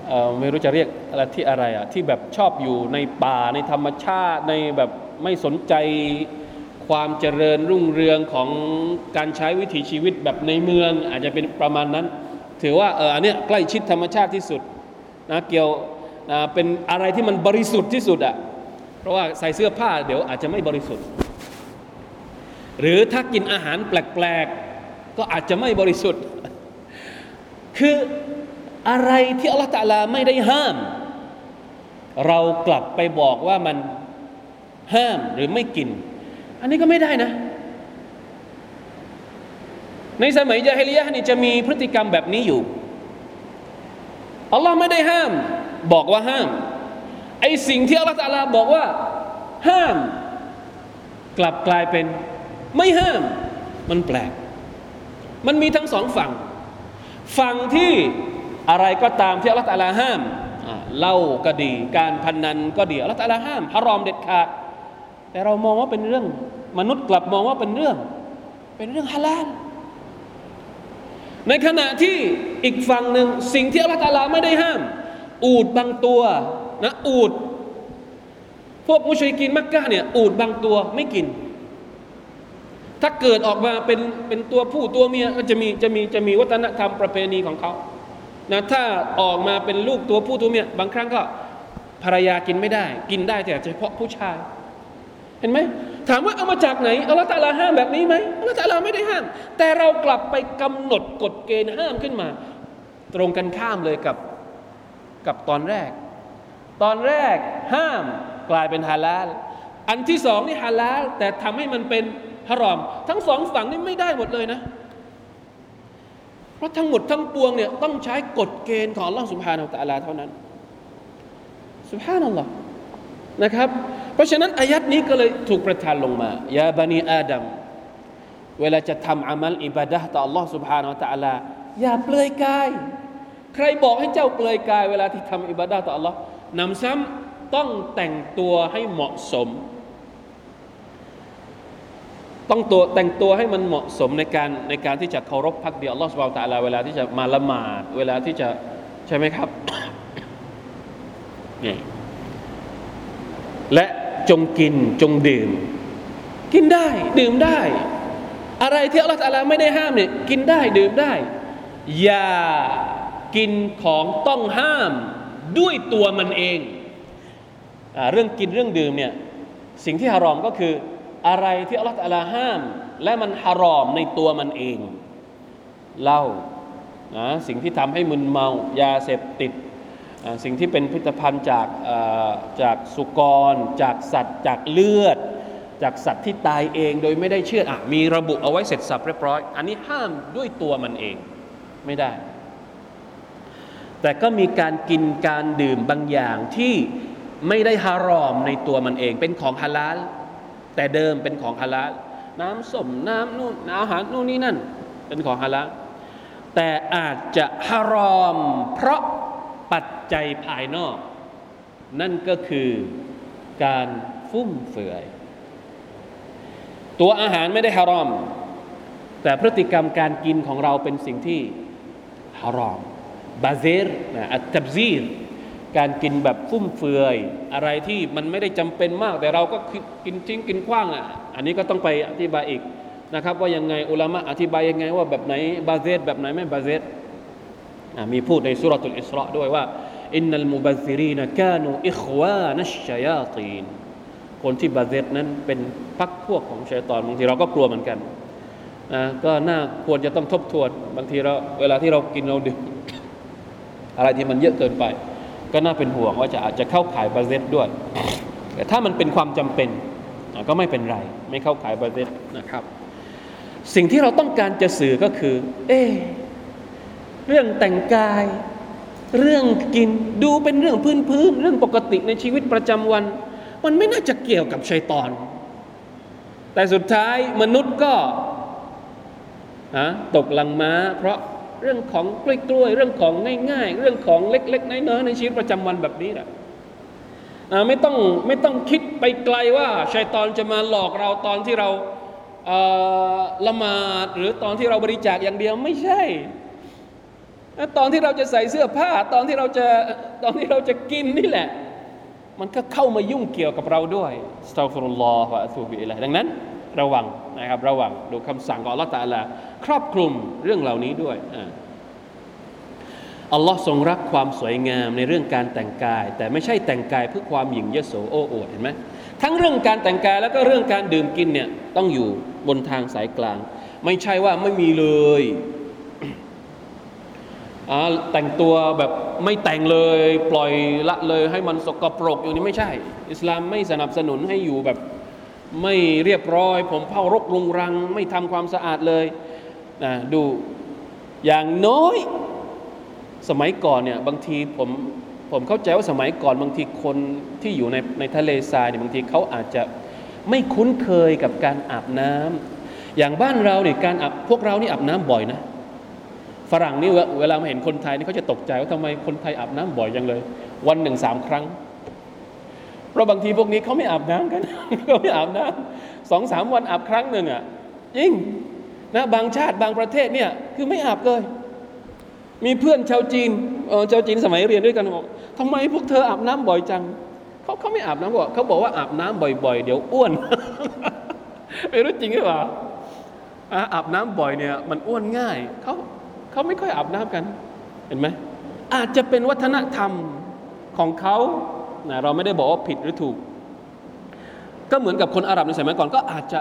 เอ่อไม่รู้จะเรียกลัทธิอะไรอ่ะที่แบบชอบอยู่ในป่าในธรรมชาติในแบบไม่สนใจความเจริญรุ่งเรืองของการใช้วิถีชีวิตแบบในเมืองอาจจะเป็นประมาณนั้นถือว่าเอออันเนี้ยใกล้ชิดธรรมชาติที่สุดนะเกี่ยวนะเป็นอะไรที่มันบริสุทธิ์ที่สุดอ่ะเพราะว่าใส่เสื้อผ้าเดี๋ยวอาจจะไม่บริสุทธิ์หรือถ้ากินอาหารแปลกๆก็อาจจะไม่บริสุทธิ์คืออะไรที่อัลเลาะห์ตะอาลาไม่ได้ห้ามเรากลับไปบอกว่ามันห้ามหรือไม่กินอันนี้ก็ไม่ได้นะในสมัยญะฮิลิยะห์นี่จะมีพฤติกรรมแบบนี้อยู่อัลเลาะห์ไม่ได้ห้ามบอกว่าห้ามไอ้สิ่งที่อัลเลาะห์ตะอาลาบอกว่าห้ามกลับกลายเป็นไม่ห้ามมันแปลกมันมีทั้งสองฝั่งฝั่งที่อะไรก็ตามที่อัลเลาะห์ตะอาลาห้ามเหล้าก็ดีการพนันก็ดีอัลเลาะห์ตะอาลาห้ามหะรอมเด็ดขาดแต่เรามองว่าเป็นเรื่องมนุษย์กลับมองว่าเป็นเรื่องเป็นเรื่องฮาลาลในขณะที่อีกฝั่งหนึ่งสิ่งที่อัลเลาะห์ตะอาลาไม่ได้ห้ามอูฐบางตัวนะอูฐพวกมุชริกีนมักกะห์เนี่ยอูฐบางตัวไม่กินถ้าเกิดออกมาเป็นเป็นตัวผู้ตัวเมียก็จะมีจะมีจะมีวัฒนธรรมประเพณีของเขานะถ้าออกมาเป็นลูกตัวผู้ตัวเมียบางครั้งก็ภรรยากินไม่ได้กินได้แต่เฉพาะผู้ชายเห็นไหมถามว่าเอามาจากไหนอัลเลาะห์ตะอาลาห้ามแบบนี้ไหมอัลเลาะห์ตะอาลาไม่ได้ห้ามแต่เรากลับไปกำหนดกฎเกณฑ์ห้ามขึ้นมาตรงกันข้ามเลยกับกับตอนแรกตอนแรกห้ามกลายเป็นฮาลาลอันที่สองนี่ฮาลาลแต่ทำให้มันเป็นฮารอมทั้งสองฝั่งนี่ไม่ได้หมดเลยนะเพราะทั้งหมดทั้งปวงเนี่ยต้องใช้กฎเกณฑ์ของอัลเลาะห์ซุบฮานะฮูวะตะอาลาเท่านั้นซุบฮานัลลอฮ์นะครับเพราะฉะนั้นอายัตนี้ก็เลยถูกประทานลงมายาบานีอาดัมเวลาจะทำอามัลอิบาดะห์ต่ออัลลอฮ์ซุบฮานะฮูวะตะอาลาอย่าเปลือยกายใครบอกให้เจ้าเปลือยกายเวลาที่ทำอิบาดะห์ต่ออัลลอฮ์นำซ้ำต้องแต่งตัวให้เหมาะสมต้องตัวแต่งตัวให้มันเหมาะสมในการในการที่จะเคารพภักดีอัลลอฮ์ซุบฮานะฮูวะตะอาลาเวลาที่จะมาละหมาดเวลาที่จะใช่ไหมครับนี่และจงกินจงดื่มกินได้ดื่มได้อะไรที่อัลเลาะห์ตะอาลาไม่ได้ห้ามเนี่ยกินได้ดื่มได้อย่ากินของต้องห้ามด้วยตัวมันเองอ่าเรื่องกินเรื่องดื่มเนี่ยสิ่งที่ฮารอมก็คืออะไรที่อัลเลาะห์ตะอาลาห้ามและมันฮารอมในตัวมันเองเหล้านะสิ่งที่ทำให้มึนเมายาเสพติดสิ่งที่เป็นผลิตภัณฑ์จากจากสุกรจากสัตว์จากเลือด จากสัตว์ที่ตายเองโดยไม่ได้เชือดมีระบุเอาไว้เสร็จสับเรียบร้อยอันนี้ห้ามด้วยตัวมันเองไม่ได้แต่ก็มีการกินการดื่มบางอย่างที่ไม่ได้ฮารอมในตัวมันเองเป็นของฮาลาลแต่เดิมเป็นของฮาลาลน้ำส้มน้ำนู่นอาหารนู่นนี่นั่นเป็นของฮาลาลแต่อาจจะฮารอมเพราะปัจจัยภายนอกนั่นก็คือการฟุ่มเฟือยตัวอาหารไม่ได้ฮารอมแต่พฤติกรรมการกินของเราเป็นสิ่งที่ฮารอมบาเซรนะอัตตับซีรการกินแบบฟุ่มเฟือยอะไรที่มันไม่ได้จำเป็นมากแต่เราก็กินทิ้งกินขว้างอ่ะอันนี้ก็ต้องไปอธิบายอีกนะครับว่ายังไงอุลามะอธิบายยังไงว่าแบบไหนบาเซรแบบไหนไม่บาเซรอ่ะมีพูดในซูเราะตุลอิสเราะห์ด้วยว่าอินนัลมุบัซซิรีนกานูอิควานัชชัยาตีนคนที่บาเซรนั้นเป็นพรรคพวกของชัยฏอนบางทีเราก็กลัวเหมือนกันนะก็น่าควรจะต้องทบทวนบางทีเราเวลาที่เรากินเราดื่มอะไรที่มันเยอะเกินไปก็น่าเป็นห่วงว่าจะอาจจะเข้าข่ายบาเซรด้วยแต่ถ้ามันเป็นความจำเป็นก็ไม่เป็นไรไม่เข้าข่ายบาเซรนะครับสิ่งที่เราต้องการจะสื่อก็คือเอ๊ะเรื่องแต่งกายเรื่องกินดูเป็นเรื่องพื้นๆเรื่องปกติในชีวิตประจำวันมันไม่น่าจะเกี่ยวกับชัยฏอนแต่สุดท้ายมนุษย์ก็ฮะตกลังม้าเพราะเรื่องของกล้วยๆเรื่องของง่ายๆเรื่องของเล็กๆน้อยๆในชีวิตประจำวันแบบนี้แหละไม่ต้องไม่ต้องคิดไปไกลว่าชัยฏอนจะมาหลอกเราตอนที่เราเอ่อละหมาดหรือตอนที่เราบริจาคอย่างเดียวไม่ใช่ตอนที่เราจะใส่เสื้อผ้าตอนที่เราจะตอนที่เราจะกินนี่แหละมันก็เข้ามายุ่งเกี่ยวกับเราด้วยอัสตัฆฟิรุลลอฮ์วะอะตูบิอิลัยฮิดังนั้นระวังนะครับระวังดูคำสั่งของอัลเลาะห์ตะอาลาครอบคลุมเรื่องเหล่านี้ด้วยอัลเลาะห์ทรงรักความสวยงามในเรื่องการแต่งกายแต่ไม่ใช่แต่งกายเพื่อความหยิ่งยโสโอ้อวดเห็นไหมทั้งเรื่องการแต่งกายแล้วก็เรื่องการดื่มกินเนี่ยต้องอยู่บนทางสายกลางไม่ใช่ว่าไม่มีเลยแต่งตัวแบบไม่แต่งเลยปล่อยละเลยให้มันสกปรกอยู่นี่ไม่ใช่อิสลามไม่สนับสนุนให้อยู่แบบไม่เรียบร้อยผมเผ่ารกรุงรังไม่ทำความสะอาดเลยนะดูอย่างน้อยสมัยก่อนเนี่ยบางทีผมผมเข้าใจว่าสมัยก่อนบางทีคนที่อยู่ในในทะเลทรายเนี่ยบางทีเขาอาจจะไม่คุ้นเคยกับการอาบน้ำอย่างบ้านเราเนี่ยการอาบพวกเรานี่อาบน้ำบ่อยนะฝรั่งนี่เวลามาเห็นคนไทยนี่เขาจะตกใจว่าทำไมคนไทยอาบน้ำบ่อยจังเลยวันหนึ่งสามครั้งเพราะบางทีพวกนี้เขาไม่อาบน้ำกันเขาไม่อาบน้ำสองสามวันอาบครั้งหนึ่งอ่ะจริงนะบางชาติบางประเทศเนี่ยคือไม่อาบเลยมีเพื่อนชาวจีนเออชาวจีนสมัยเรียนด้วยกันบอกทำไมพวกเธออาบน้ำบ่อยจังเขาเขาไม่อาบน้ำบอกเขาบอกว่าอาบน้ำบ่อยๆเดี๋ยวอ้วนไม่รู้จริงหรือเปล่าอาบน้ำบ่อยเนี่ยมันอ้วนง่ายเขาเขาไม่ค่อยอาบน้ำกันเห็นไหมอาจจะเป็นวัฒนธรรมของเขาเราไม่ได้บอกว่าผิดหรือถูกก็เหมือนกับคนอาหรับในสมัยก่อนก็อาจจะ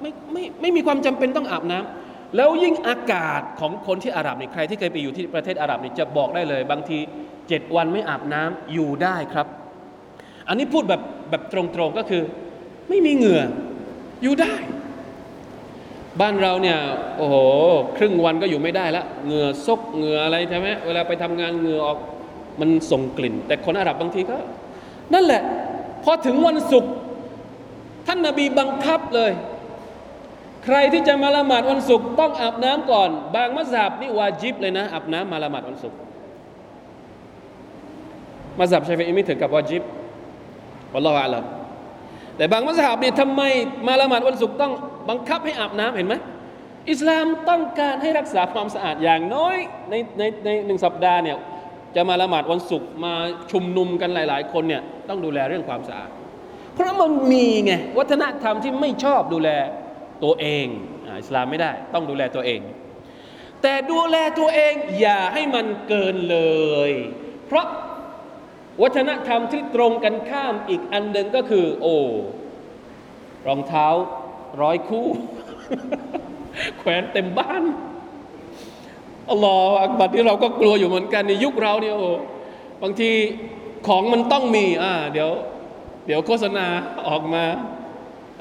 ไม่ไม่ไม่มีความจำเป็นต้องอาบน้ำแล้วยิ่งอากาศของคนที่อาหรับนี่ใครที่เคยไปอยู่ที่ประเทศอาหรับนี่จะบอกได้เลยบางทีเจ็ดวันไม่อาบน้ำอยู่ได้ครับอันนี้พูดแบบแบบตรงๆก็คือไม่มีเหงื่ออยู่ได้บ้านเราเนี่ยโอ้โหครึ่งวันก็อยู่ไม่ได้ละเหงื่อซกเหงื่ออะไรใช่ไหมเวลาไปทำงานเหงื่อออกมันส่งกลิ่นแต่คนอาหรับบางทีก็นั่นแหละพอถึงวันศุกร์ท่านนบีบังคับเลยใครที่จะมาละหมาดวันศุกร์ต้องอาบน้ำก่อนบางมัสยิดนี่วาญิบเลยนะอาบน้ำมาละหมาดวันศุกร์มัสยิดชัยฟีอีไม่ถึงกับวาญิบวัลลอฮุอะลัมแต่บางมัสยิดเนี่ยทำไมมาละหมาดวันศุกร์ต้องบังคับให้อาบน้ำเห็นไหมอิสลามต้องการให้รักษาความสะอาดอย่างน้อยในในในหนึ่งสัปดาห์เนี่ยจะมาละหมาดวันศุกร์มาชุมนุมกันหลายๆคนเนี่ยต้องดูแลเรื่องความสะอาดเพราะมันมีไงวัฒนธรรมที่ไม่ชอบดูแลตัวเองอิสลามไม่ได้ต้องดูแลตัวเองแต่ดูแลตัวเองอย่าให้มันเกินเลยเพราะวัฒนธรรมที่ตรงกันข้ามอีกอันหนึ่งก็คือโอ้รองเท้าร้อยคู่แขวนเต็มบ้านอัลลอฮฺอักบัรที่เราก็กลัวอยู่เหมือนกันในยุคเราเนี่ยโอ้บางทีของมันต้องมีอ่าเดี๋ยวเดี๋ยวโฆษณาออกมา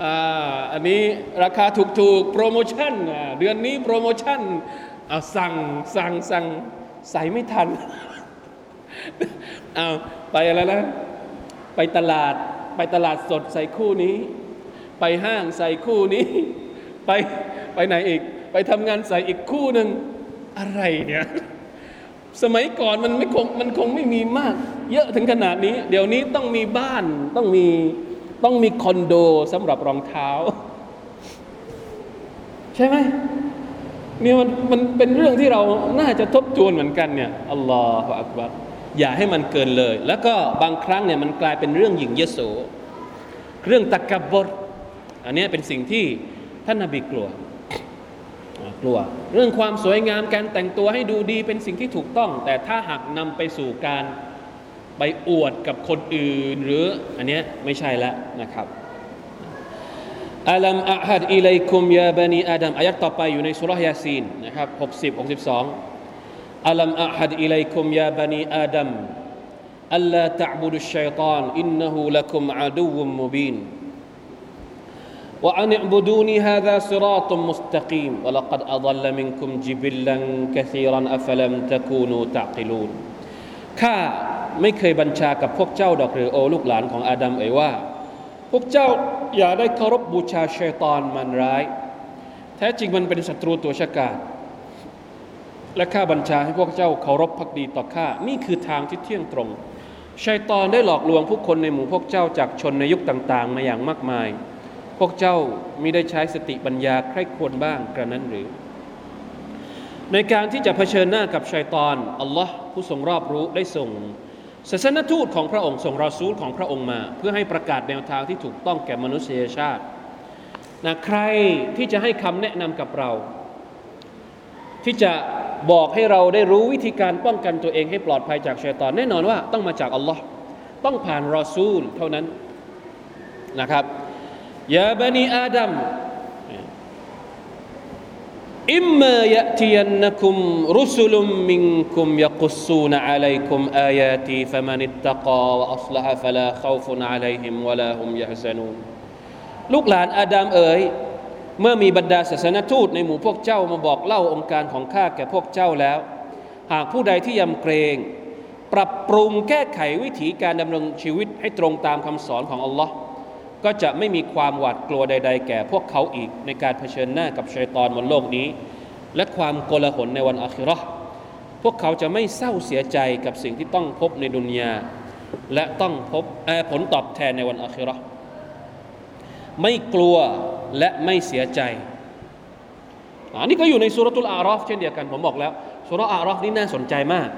อ่าอันนี้ราคาถูกๆโปรโมชั่นอ่าเดือนนี้โปรโมชั่นเอาสั่งสั่งสั่งใส่ไม่ทันเอาไปอะไรนะไปตลาดไปตลาดสดใส่คู่นี้ไปห้างใส่คู่นี้ไปไปไหนอีกไปทำงานใส่อีกคู่หนึ่งอะไรเนี่ยสมัยก่อนมันไม่คงมันคงไม่มีมากเยอะถึงขนาดนี้เดี๋ยวนี้ต้องมีบ้านต้องมีต้องมีคอนโดสำหรับรองเท้าใช่ไหมเนี่ยมันมันเป็นเรื่องที่เราน่าจะทบทวนเหมือนกันเนี่ยอัลลอฮฺอักบัรอย่าให้มันเกินเลยแล้วก็บางครั้งเนี่ยมันกลายเป็นเรื่องหยิ่งยโสเรื่องตักบฏอันนี้เป็นสิ่งที่ท่านนบีกลัวกลัวเรื่องความสวยงามการแต่งตัวให้ดูดีเป็นสิ่งที่ถูกต้องแต่ถ้าหากนำไปสู่การไปอวดกับคนอื่นหรืออันเนี้ยไม่ใช่แล้วนะครับอะลัมอะฮัดอิลัยกุมยาบะนีอาดัมอายะห์ต่อไปอยู่ในซูเราะห์ยาซีนนะครับหกสิบ หกสิบสองอะลัมอะฮัดอิลัยกุมยาบะนีอาดัมอัลลาตะอ์บุดุชชัยฏอนอินนะฮูละกุมอะดูวมุบีนوأن اعبدوني هذا صراط مستقيم ولقد أضل منكم جبلا كثيرا أفلم تكونوا تعقلون ข้าไม่เคยบัญชากับพวกเจ้าดอกหรือโอลูกหลานของอาดัมเอ๋ยว่าพวกเจ้าอย่าได้เคารพบูชาชัยฏอนมันร้ายแท้จริงมันเป็นศัตรูตัวฉกาจและข้าบัญชาให้พวกเจ้าเคารพภักดีต่อข้านี่คือทางที่เที่ยงตรงชัยฏอนได้หลอกลวงผู้คนในหมู่พวกเจ้าจากชนในยุคต่างๆมาอย่างมากมายพวกเจ้ามิได้ใช้สติปัญญาใคร่ควรบ้างกระนั้นหรือในการที่จะเผชิญหน้ากับชัยฏอนอัลลอฮ์ผู้ทรงรอบรู้ได้ส่งศาสนทูตของพระองค์ส่งรอซูลของพระองค์มาเพื่อให้ประกาศแนวทางที่ถูกต้องแก่มนุษยชาตินะใครที่จะให้คำแนะนำกับเราที่จะบอกให้เราได้รู้วิธีการป้องกันตัวเองให้ปลอดภัยจากชัยฏอนแน่นอนว่าต้องมาจากอัลลอฮ์ต้องผ่านรอซูลเท่านั้นนะครับيا بني آدم إما يأتينكم رسل منكم يقصون عليكم آياتي فمن اتقى وأصلح فلا خوف عليهم ولا هم يحزنون ลูกหลานอาดัมเอ๋ยเมื่อมีบรรดาศาสนทูตในหมู่พวกเจ้ามาบอกเล่าองค์การของข้าแก่พวกเจ้าแล้วหากผู้ใดที่ยำเกรงปรับปรุงแก้ไขวิถีการดำเนินชีวิตให้ตรงตามคำสอนของอัลลอฮ์ก็จะไม่มีความหวาดกลัวใดๆแก่พวกเขาอีกในการเผชิญหน้ากับชัยฏอนบนโลกนี้และความโกลาหลในวันอาคิเราะห์พวกเขาจะไม่เศร้าเสียใจกับสิ่งที่ต้องพบในดุนยาและต้องพบผลตอบแทนในวันอาคิเราะห์ไม่กลัวและไม่เสียใจอันนี้ก็อยู่ในซูเราะตุลอาราฟเช่นเดียวกันผมบอกแล้วซูเราะห์อาราฟนี่น่าสนใจมาก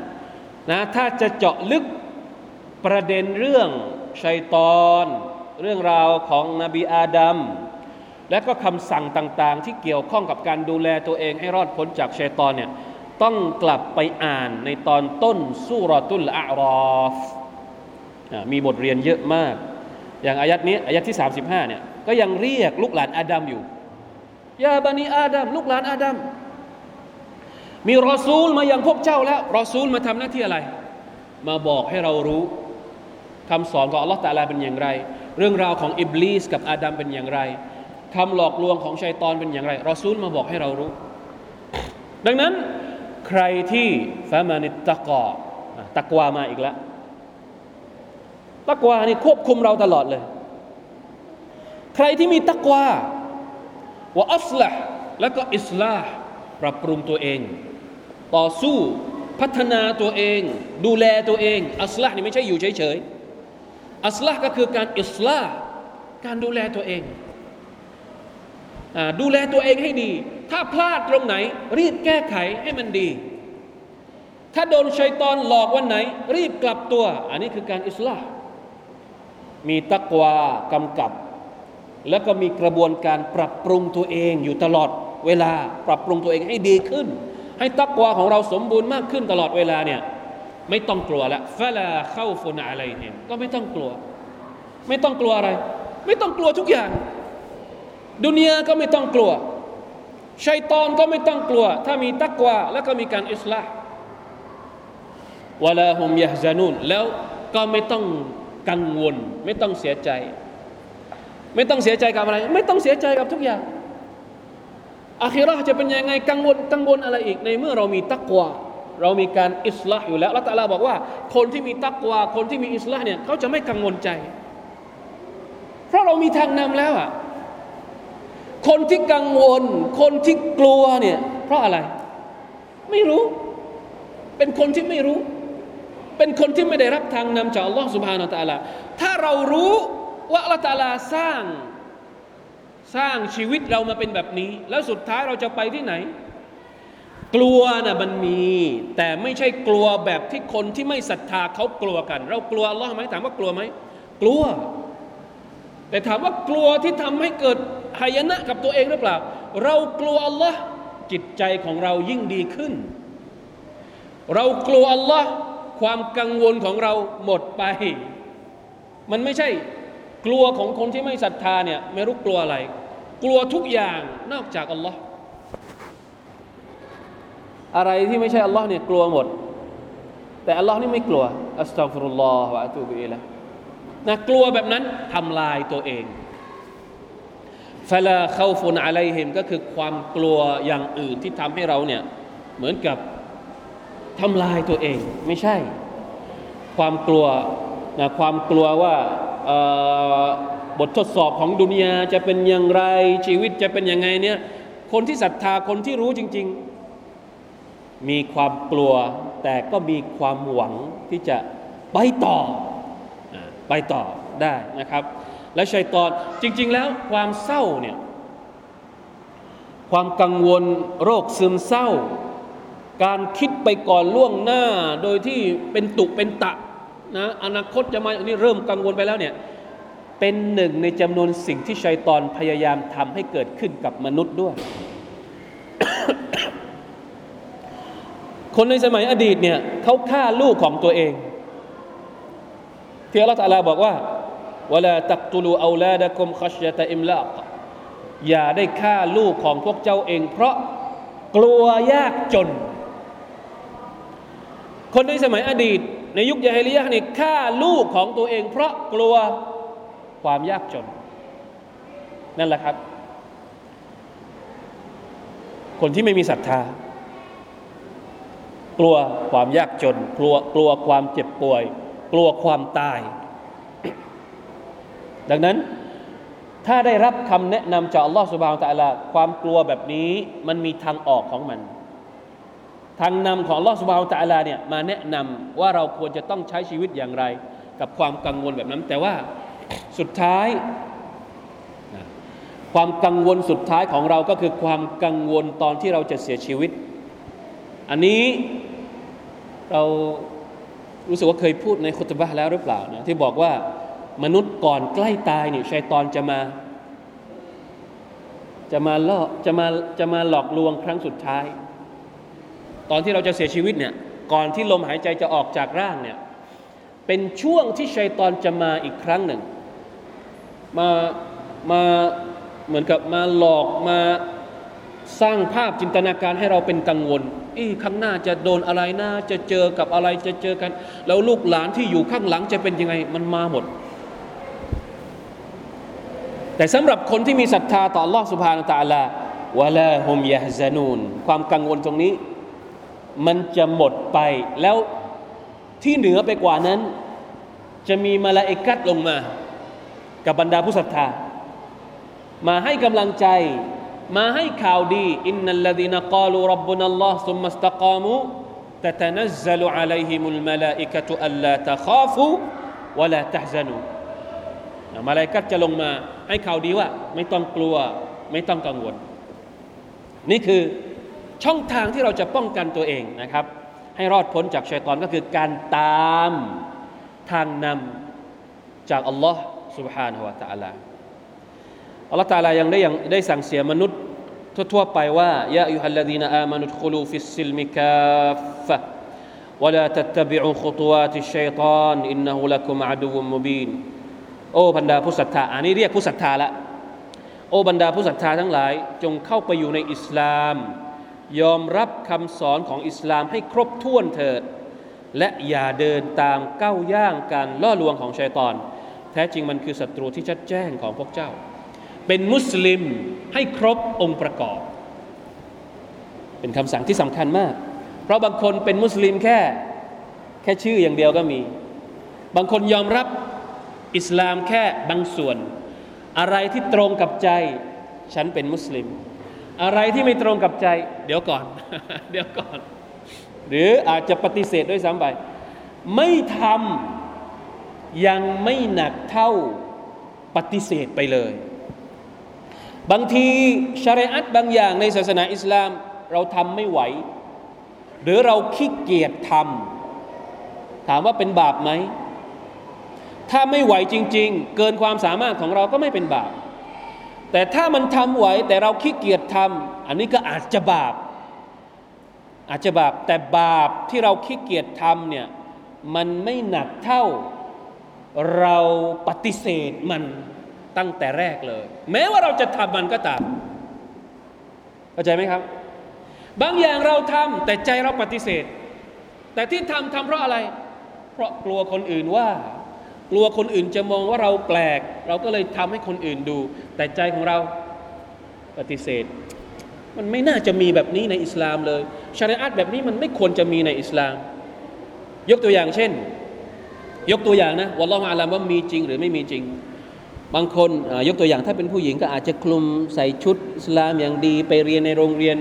นะถ้าจะเจาะลึกประเด็นเรื่องชัยฏอนเรื่องราวของนบีอาดัมและก็คำสั่งต่างๆที่เกี่ยวข้องกับการดูแลตัวเองให้รอดพ้นจากชัยฏอนเนี่ยต้องกลับไปอ่านในตอนต้นซูเราะตุลอาราฟมีบทเรียนเยอะมากอย่างอายัดนี้อายัดที่สามสิบห้าเนี่ยก็ยังเรียกลูกหลานอาดัมอยู่ยาบะนีอาดัมลูกหลานอาดัมมีรอซูลมาอย่างพวกเจ้าแล้วรอซูลมาทำหน้าที่อะไรมาบอกให้เรารู้คำสอนของอัลเลาะห์ตะอาลาเป็นอย่างไรเรื่องราวของอิบลีสกับอาดัมเป็นอย่างไรคำหลอกลวงของชัยฏอนเป็นอย่างไรรอซูลมาบอกให้เรารู้ดังนั้นใครที่ฟะมานิตตะกอตักวามาอีกแล้วตักวานี่ควบคุมเราตลอดเลยใครที่มีตักวาวะอัศละห์แล้วก็อิสลาห์ปรับปรุงตัวเองต่อสู้พัฒนาตัวเองดูแลตัวเองอัศละห์นี่ไม่ใช่อยู่เฉยๆอัศละห์ก็คือการอิสลาห์การดูแลตัวเองอ่าดูแลตัวเองให้ดีถ้าพลาดตรงไหนรีบแก้ไขให้มันดีถ้าโดนชัยฏอนหลอกวันไหนรีบกลับตัวอันนี้คือการอิสลาห์มีตักวากำกับแล้วก็มีกระบวนการปรับปรุงตัวเองอยู่ตลอดเวลาปรับปรุงตัวเองให้ดีขึ้นให้ตักวาของเราสมบูรณ์มากขึ้นตลอดเวลาเนี่ยไม่ต้องกลัวละฟะลาคอฟุนอะลัยฮิมก็ไม่ต้องกลัวไม่ต้องกลัวอะไรไม่ต้องกลัวทุกอย่างดุนยาก็ไม่ต้องกลัวชัยฏอนก็ไม่ต้องกลัวถ้ามีตักวาแล้วก็มีการอิสลาห์วะลาฮุมยะฮซะนูนแล้วก็ไม่ต้องกังวลไม่ต้องเสียใจ ไม่ต้องเสียใจกับอะไรไม่ต้องเสียใจกับทุกอย่างอาคิเราะห์จะเป็นยังไงกังวลกังวลอะไรอีกในเมื่อเรามีตักวาเรามีการอิสลาห์อยู่แล้วอัลเลาะห์ตะอาลาบอกว่าคนที่มีตักวาคนที่มีอิสลาห์เนี่ยเขาจะไม่กังวลใจเพราะเรามีทางนำแล้วอ่ะคนที่กังวลคนที่กลัวเนี่ยเพราะอะไรไม่รู้เป็นคนที่ไม่รู้เป็นคนที่ไม่ได้รับทางนำจากอัลเลาะห์ซุบฮานะฮูวะตะอาลาถ้าเรารู้ว่าอัลเลาะห์ตะอาลาสร้างสร้างชีวิตเรามาเป็นแบบนี้แล้วสุดท้ายเราจะไปที่ไหนกลัวนะมันมีแต่ไม่ใช่กลัวแบบที่คนที่ไม่ศรัทธาเขากลัวกันเรากลัวอัลเลาะห์มั้ยถามว่ากลัวมั้ยกลัวแต่ถามว่ากลัวที่ทำให้เกิดหายนะกับตัวเองหรือเปล่าเรากลัวอัลเลาะห์จิตใจของเรายิ่งดีขึ้นเรากลัวอัลเลาะห์ความกังวลของเราหมดไปมันไม่ใช่กลัวของคนที่ไม่ศรัทธาเนี่ยไม่รู้กลัวอะไรกลัวทุกอย่างนอกจากอัลเลาะห์อะไรที่ไม่ใช่อัลเลาะห์เนี่ยกลัวหมดแต่อัลเลาะห์นี่ไม่กลัวอัสตัฆฟิรุลลอฮ์วะอะตูบิอิลัยฮ์นะกลัวแบบนั้นทำลายตัวเองฟะลาคอฟุนอะลัยฮิมก็คือความกลัวอย่างอื่นที่ทำให้เราเนี่ยเหมือนกับทำลายตัวเองไม่ใช่ความกลัวนะความกลัวว่าบททดสอบของดุนยาจะเป็นอย่างไรชีวิตจะเป็นยังไงเนี่ยคนที่ศรัทธาคนที่รู้จริงๆมีความกลัวแต่ก็มีความหวังที่จะไปต่อไปต่อได้นะครับและชัยฏอนจริงๆแล้วความเศร้าเนี่ยความกังวลโรคซึมเศร้าการคิดไปก่อนล่วงหน้าโดยที่เป็นตุเป็นตะนะอนาคตจะมาอันนี้เริ่มกังวลไปแล้วเนี่ยเป็นหนึ่งในจำนวนสิ่งที่ชัยฏอนพยายามทำให้เกิดขึ้นกับมนุษย์ด้วย คนในสมัยอดีตเนี่ยเขาฆ่าลูกของตัวเองที่อัลเลาะห์ตะอาลาบอกว่าวะลาตักตุลูเอาลาดะกุมคัชยะตะอิมลากอย่าได้ฆ่าลูกของพวกเจ้าเองเพราะกลัวยากจนคนในสมัยอดีตในยุคญะฮิลิยะห์นี่ฆ่าลูกของตัวเองเพราะกลัวความยากจนนั่นแหละครับคนที่ไม่มีศรัทธากลัวความยากจนกลัวกลัวความเจ็บป่วยกลัวความตายดังนั้นถ้าได้รับคำแนะนำจากอัลลอฮฺซุบฮานะฮูวะตะอาลาความกลัวแบบนี้มันมีทางออกของมันทางนำของอัลลอฮฺซุบฮานะฮูวะตะอาลาเนี่ยมาแนะนำว่าเราควรจะต้องใช้ชีวิตอย่างไรกับความกังวลแบบนั้นแต่ว่าสุดท้ายความกังวลสุดท้ายของเราก็คือความกังวลตอนที่เราจะเสียชีวิตอันนี้เรารู้สึกว่าเคยพูดในคุตบะห์แล้วหรือเปล่านะที่บอกว่ามนุษย์ก่อนใกล้ตายเนี่ยชัยฏอนจะมาจะมาล่อจะมาจะมาหลอกลวงครั้งสุดท้ายตอนที่เราจะเสียชีวิตเนี่ยก่อนที่ลมหายใจจะออกจากร่างเนี่ยเป็นช่วงที่ชัยฏอนจะมาอีกครั้งหนึ่งมามาเหมือนกับมาหลอกมาสร้างภาพจินตนาการให้เราเป็นกังวลอีข้างหน้าจะโดนอะไรนะจะเจอกับอะไรจะเจอกันแล้วลูกหลานที่อยู่ข้างหลังจะเป็นยังไงมันมาหมดแต่สำหรับคนที่มีศรัทธาต่อ Allah Subhanahu Wa Taala วะลาฮุมยะฮซะนูนความกังวลตรงนี้มันจะหมดไปแล้วที่เหนือไปกว่านั้นจะมีมลาอิกะฮ์ลงมากับบรรดาผู้ศรัทธามาให้กำลังใจมาให้ข่าวดีอินนัลลซีนะกาลูรับบุนัลลอฮซุมมัสตะกามูตะตะนัซซะลุอะลัยฮิมุลมะลาอิกะตุอัลลาตะคาฟูวะลาตะฮซะนูมลาอิกะฮ์จะลงมาให้ข่าวดีว่าไม่ต้องกลัวไม่ต้องกังวลนี่คือช่องทางที่เราจะป้องกันตัวเองนะครับให้รอดพ้นจากชัยฏอนก็คือการตามทางนำจากอัลลอฮ์ซุบฮานะฮูวะตะอาลาอัลเลาะห์ตะอาลายังได้ยังได้สั่งเสียมนุษย์ทั่วๆไปว่ายาอัยยูฮัลลซีนะอามานูดคุลูฟิสซิลมิกาฟะวะลาตัตตะบิอูคุฏวาติชชัยฏอนอินนะฮูละกุมอะดูวมุบีนโอ้บรรดาผู้ศรัทธาอันนี้เรียกผู้ศรัทธาละโอ้บรรดาผู้ศรัทธาทั้งหลายจงเข้าไปอยู่ในอิสลามยอมรับคำสอนของอิสลามให้ครบถ้วนเถิดและอย่าเดินตามก้าวย่างการล่อลวงของชัยฏอน แท้จริงมันคือศัตรูที่ชัดแจ้งของพวกเจ้าเป็นมุสลิมให้ครบองค์ประกอบเป็นคำสั่งที่สำคัญมากเพราะบางคนเป็นมุสลิมแค่แค่ชื่ออย่างเดียวก็มีบางคนยอมรับอิสลามแค่บางส่วนอะไรที่ตรงกับใจฉันเป็นมุสลิมอะไรที่ไม่ตรงกับใจเดี๋ยวก่อน เดี๋ยวก่อนหรืออาจจะปฏิเสธด้วยซ้ำไปไม่ทำยังไม่หนักเท่าปฏิเสธไปเลยบางทีชะรีอะห์บางอย่างในศาสนาอิสลามเราทำไม่ไหวหรือเราขี้เกียจทำถามว่าเป็นบาปไหมถ้าไม่ไหวจริงๆเกินความสามารถของเราก็ไม่เป็นบาปแต่ถ้ามันทำไหวแต่เราขี้เกียจทำอันนี้ก็อาจจะบาปอาจจะบาปแต่บาปที่เราขี้เกียจทำเนี่ยมันไม่หนักเท่าเราปฏิเสธมันตั้งแต่แรกเลยแม้ว่าเราจะทำมันก็ตามเข้าใจไหมครับบางอย่างเราทำแต่ใจเราปฏิเสธแต่ที่ทำทำเพราะอะไรเพราะกลัวคนอื่นว่ากลัวคนอื่นจะมองว่าเราแปลกเราก็เลยทำให้คนอื่นดูแต่ใจของเราปฏิเสธมันไม่น่าจะมีแบบนี้ในอิสลามเลยชะรีอะห์แบบนี้มันไม่ควรจะมีในอิสลามยกตัวอย่างเช่นยกตัวอย่างนะวัลลอฮุอาลัมว่ามีจริงหรือไม่มีจริงบางคนยกตัวอย่างถ้าเป็นผู้หญิงก็อาจจะคลุมใส่ชุดอิสลามอย่างดีไปเรียนในโรงเรียน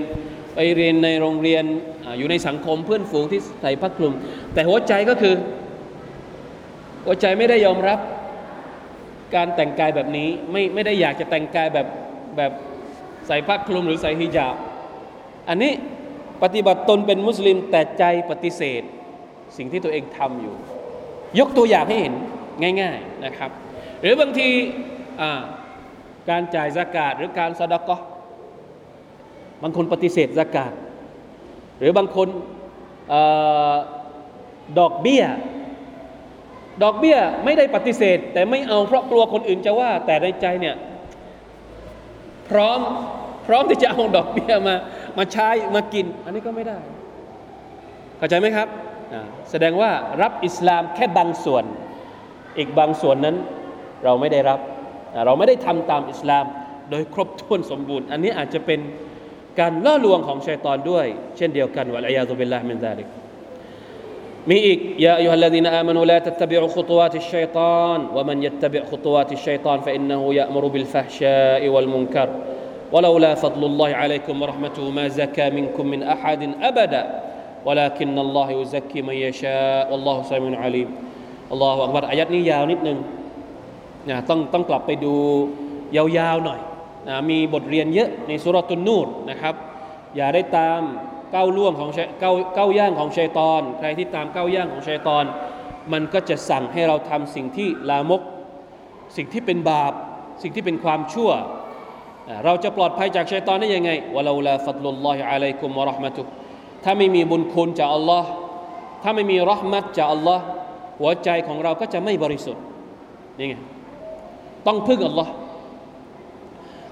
ไปเรียนในโรงเรียน อ, อยู่ในสังคมเพื่อนฝูงที่ใส่ผ้าคลุมแต่หัวใจก็คือหัวใจไม่ได้ยอมรับการแต่งกายแบบนี้ไม่ไม่ได้อยากจะแต่งกายแบบแบบใส่ผ้าคลุมหรือใส่ฮิญาบอันนี้ปฏิบัติตนเป็นมุสลิมแต่ใจปฏิเสธสิ่งที่ตัวเองทำอยู่ยกตัวอย่างให้เห็นง่ายๆนะครับหรือบางทีการจ่ายซะกาตหรือการซะดะกะห์บางคนปฏิเสธซะกาตหรือบางคนดอกเบี้ยดอกเบี้ยไม่ได้ปฏิเสธแต่ไม่เอาเพราะกลัวคนอื่นจะว่าแต่ในใจเนี่ยพร้อมพร้อมที่จะเอาดอกเบี้ยมามาใช้มากินอันนี้ก็ไม่ได้เข้าใจไหมครับแสดงว่ารับอิสลามแค่บางส่วนอีกบางส่วนนั้นเราไม่ได้รับเราไม่ได้ทำตามอิสลามโดยครบถ้วนสมบูรณ์อันนี้อาจจะเป็นการล่อลวงของชัยฏอนด้วยเช่นเดียวกันวะลัยาซุบิลลาฮิมินซาลิกมีอีกยาอัยยูฮัลลซีนาอามานูลาตัตตะบิอูขุตุวาติชชัยฏอนวะมันยัตตะบิอขุตุวาติชชัยฏอนฟะอินนะฮูยะอ์มรุบิลฟะห์ชาอิวัลมุนกัรวะลาลาฟัฎลุลลอฮิอะลัยกุมวะเราะห์มะตุฮูมาซะกามินกุมมินอะฮะดินอะบะดะวะลากินนัลลอฮิยุซักกิมันยะชาวัลลอฮุซะมีอุนอะลีมอัลลอฮุอักบัรอายะห์นี้ยาวนิดนึงนะต้องต้องกลับไปดูยาวๆหน่อยนะมีบทเรียนเยอะในซูเราะตุนนูรนะครับอย่าได้ตามก้าวล่วงของก้าวก้าวย่างของชัยฏอนใครที่ตามก้าวย่างของชัยฏอนมันก็จะสั่งให้เราทำสิ่งที่ลามกสิ่งที่เป็นบาปสิ่งที่เป็นความชั่วเราจะปลอดภัยจากชัยฏอนได้ยังไงวะลาลาฟัฎลุลลอฮิอะลัยกุมวะเราะห์มะตุฮ์ถ้าไม่มีบุญคุณจากอัลลอฮ์ถ้าไม่มีเราะห์มะฮ์จากอัลลอฮ์หัวใจของเราก็จะไม่บริสุทธิ์นี่ไงต้องพึ่งอัลลอฮ์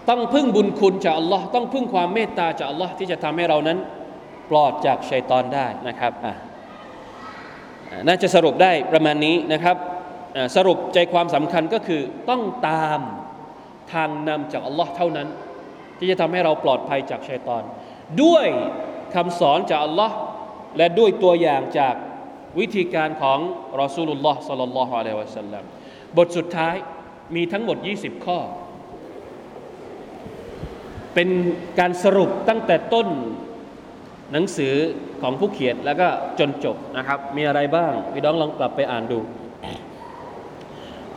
ต้องพึ่งบุญคุณจากอัลลอฮ์ต้องพึ่งความเมตตาจากอัลลอฮ์ที่จะทำให้เรานั้นปลอดจากชัยฏอนได้นะครับน่าจะสรุปได้ประมาณนี้นะครับสรุปใจความสำคัญก็คือต้องตามทางนำจากอัลลอฮ์เท่านั้นที่จะทำให้เราปลอดภัยจากชัยฏอนด้วยคำสอนจากอัลลอฮ์และด้วยตัวอย่างจากวิธีการของรอซูลุลลอฮ์ศ็อลลัลลอฮุอะลัยฮิวะซัลลัมบทสุดท้ายมีทั้งหมดยี่สิบข้อเป็นการสรุปตั้งแต่ต้นหนังสือของผู้เขียนแล้วก็จนจบนะครับมีอะไรบ้างพี่น้องลองกลับไปอ่านดู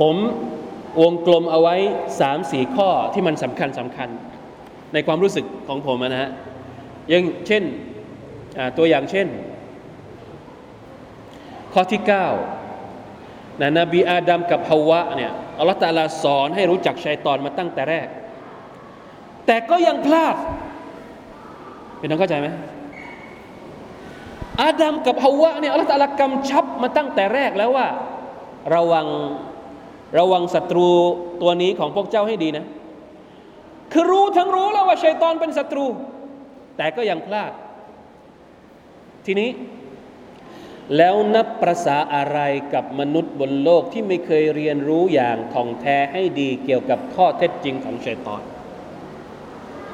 ผมวงกลมเอาไว้ สามถึงสี่ ข้อที่มันสำคัญสำคัญในความรู้สึกของผมนะฮะอย่างเช่นตัวอย่างเช่นข้อที่เก้านะนบีอาดัมกับฮาวะเนี่ยอัลเลาะห์ตะอาลาสอนให้รู้จักชัยฏอนมาตั้งแต่แรกแต่ก็ยังพลาดพี่น้องเข้าใจไหมอาดัมกับฮาวะเนี่ยอัลเลาะห์ตะอาลากำชับมาตั้งแต่แรกแล้วว่าระวังระวังศัตรูตัวนี้ของพวกเจ้าให้ดีนะคือรู้ทั้งรู้แล้วว่าชัยฏอนเป็นศัตรูแต่ก็ยังพลาดทีนี้ แล้วนับประสาอะไรกับมนุษย์บนโลกที่ไม่เคยเรียนรู้อย่างท่องแท้ให้ดีเกี่ยวกับข้อเท็จจริงของชัยฏอน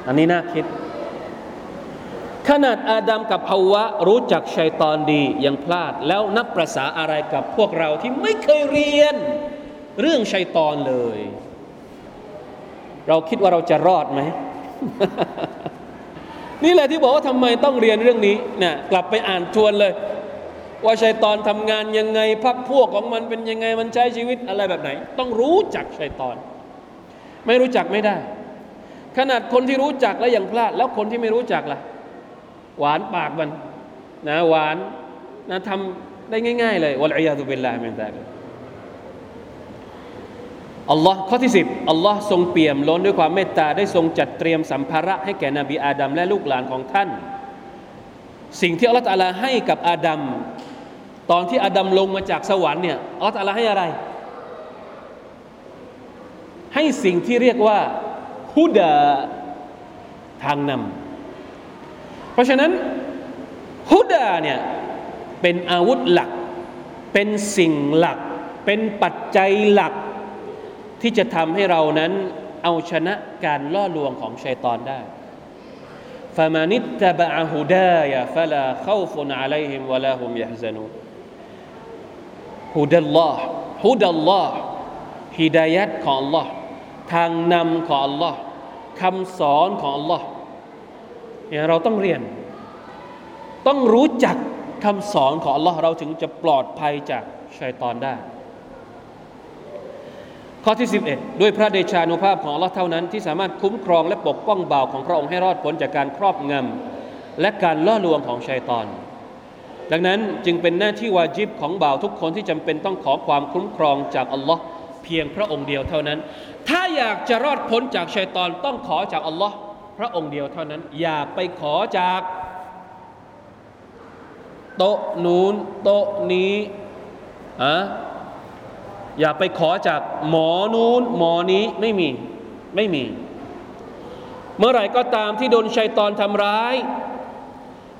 อันนี้น่าคิดขนาดอาดัมกับฮาวารู้จักชัยฏอนดียังพลาดแล้วนับประสาอะไรกับพวกเราที่ไม่เคยเรียนเรื่องชัยฏอนเลยเราคิดว่าเราจะรอดไหม นี่แหละที่บอกว่าทำไมต้องเรียนเรื่องนี้เนี่ยกลับไปอ่านทวนเลยว่าชัยฏอนทำงานยังไงพรรคพวกของมันเป็นยังไงมันใช้ชีวิตอะไรแบบไหนต้องรู้จักชัยฏอนไม่รู้จักไม่ได้ขนาดคนที่รู้จักแล้วยังพลาดแล้วคนที่ไม่รู้จักล่ะหวานปากมันนะหวานนะทำได้ง่ายๆเลยวัลอียาตุบิลลาฮ์มินซาลิกอัลลอฮ์ข้อที่สิบอัลลอฮ์ทรงเปี่ยมล้นด้วยความเมตตาได้ทรงจัดเตรียมสัมภาระให้แก่นบีอาดัมและลูกหลานของท่านสิ่งที่อัลลอฮ์ตะอาลาให้กับอาดัมตอนที่อาดัมลงมาจากสวรรค์เนี่ยอัลลอฮ์ตะอาลาให้อะไรให้สิ่งที่เรียกว่าฮุดาทางนำเพราะฉะนั้นฮุดาเนี่ยเป็นอาวุธหลักเป็นสิ่งหลักเป็นปัจจัยหลักที่จะทำให้เรานั้นเอาชนะการล่อลวงของชัยฏอนได้ฟะมานิตตะบะอะฮุดายะฟะลาคอฟุนอะลัยฮิมวะลาฮุมยะฮซะนูนฮุดัลลอฮ์ฮุดัลลอฮ์ฮิดายะฮ์ของอัลลอฮ์ทางนำของอัลลอฮ์คำสอนของอัลลอฮ์เนี่ยเราต้องเรียนต้องรู้จักคำสอนของอัลลอฮ์เราถึงจะปลอดภัยจากชัยฏอนได้ข้อที่สิบเอ็ดด้วยพระเดชานุภาพของอัลเลาะห์เท่านั้นที่สามารถคุ้มครองและปกป้องบ่าวของพระองค์ให้รอดพ้นจากการครอบงำและการล่อลวงของชัยฏอนดังนั้นจึงเป็นหน้าที่วาญิบของบ่าวทุกคนที่จำเป็นต้องขอความคุ้มครองจากอัลเลาะห์เพียงพระองค์เดียวเท่านั้นถ้าอยากจะรอดพ้นจากชัยฏอนต้องขอจากอัลเลาะห์พระองค์เดียวเท่านั้นอย่าไปขอจากโต๊ะนู้นโต๊ะนี้อะอย่าไปขอจากหมอนู้นหมอนี้ไม่มีไม่มีเมื่อไหร่ก็ตามที่โดนชัยฏอนทำร้าย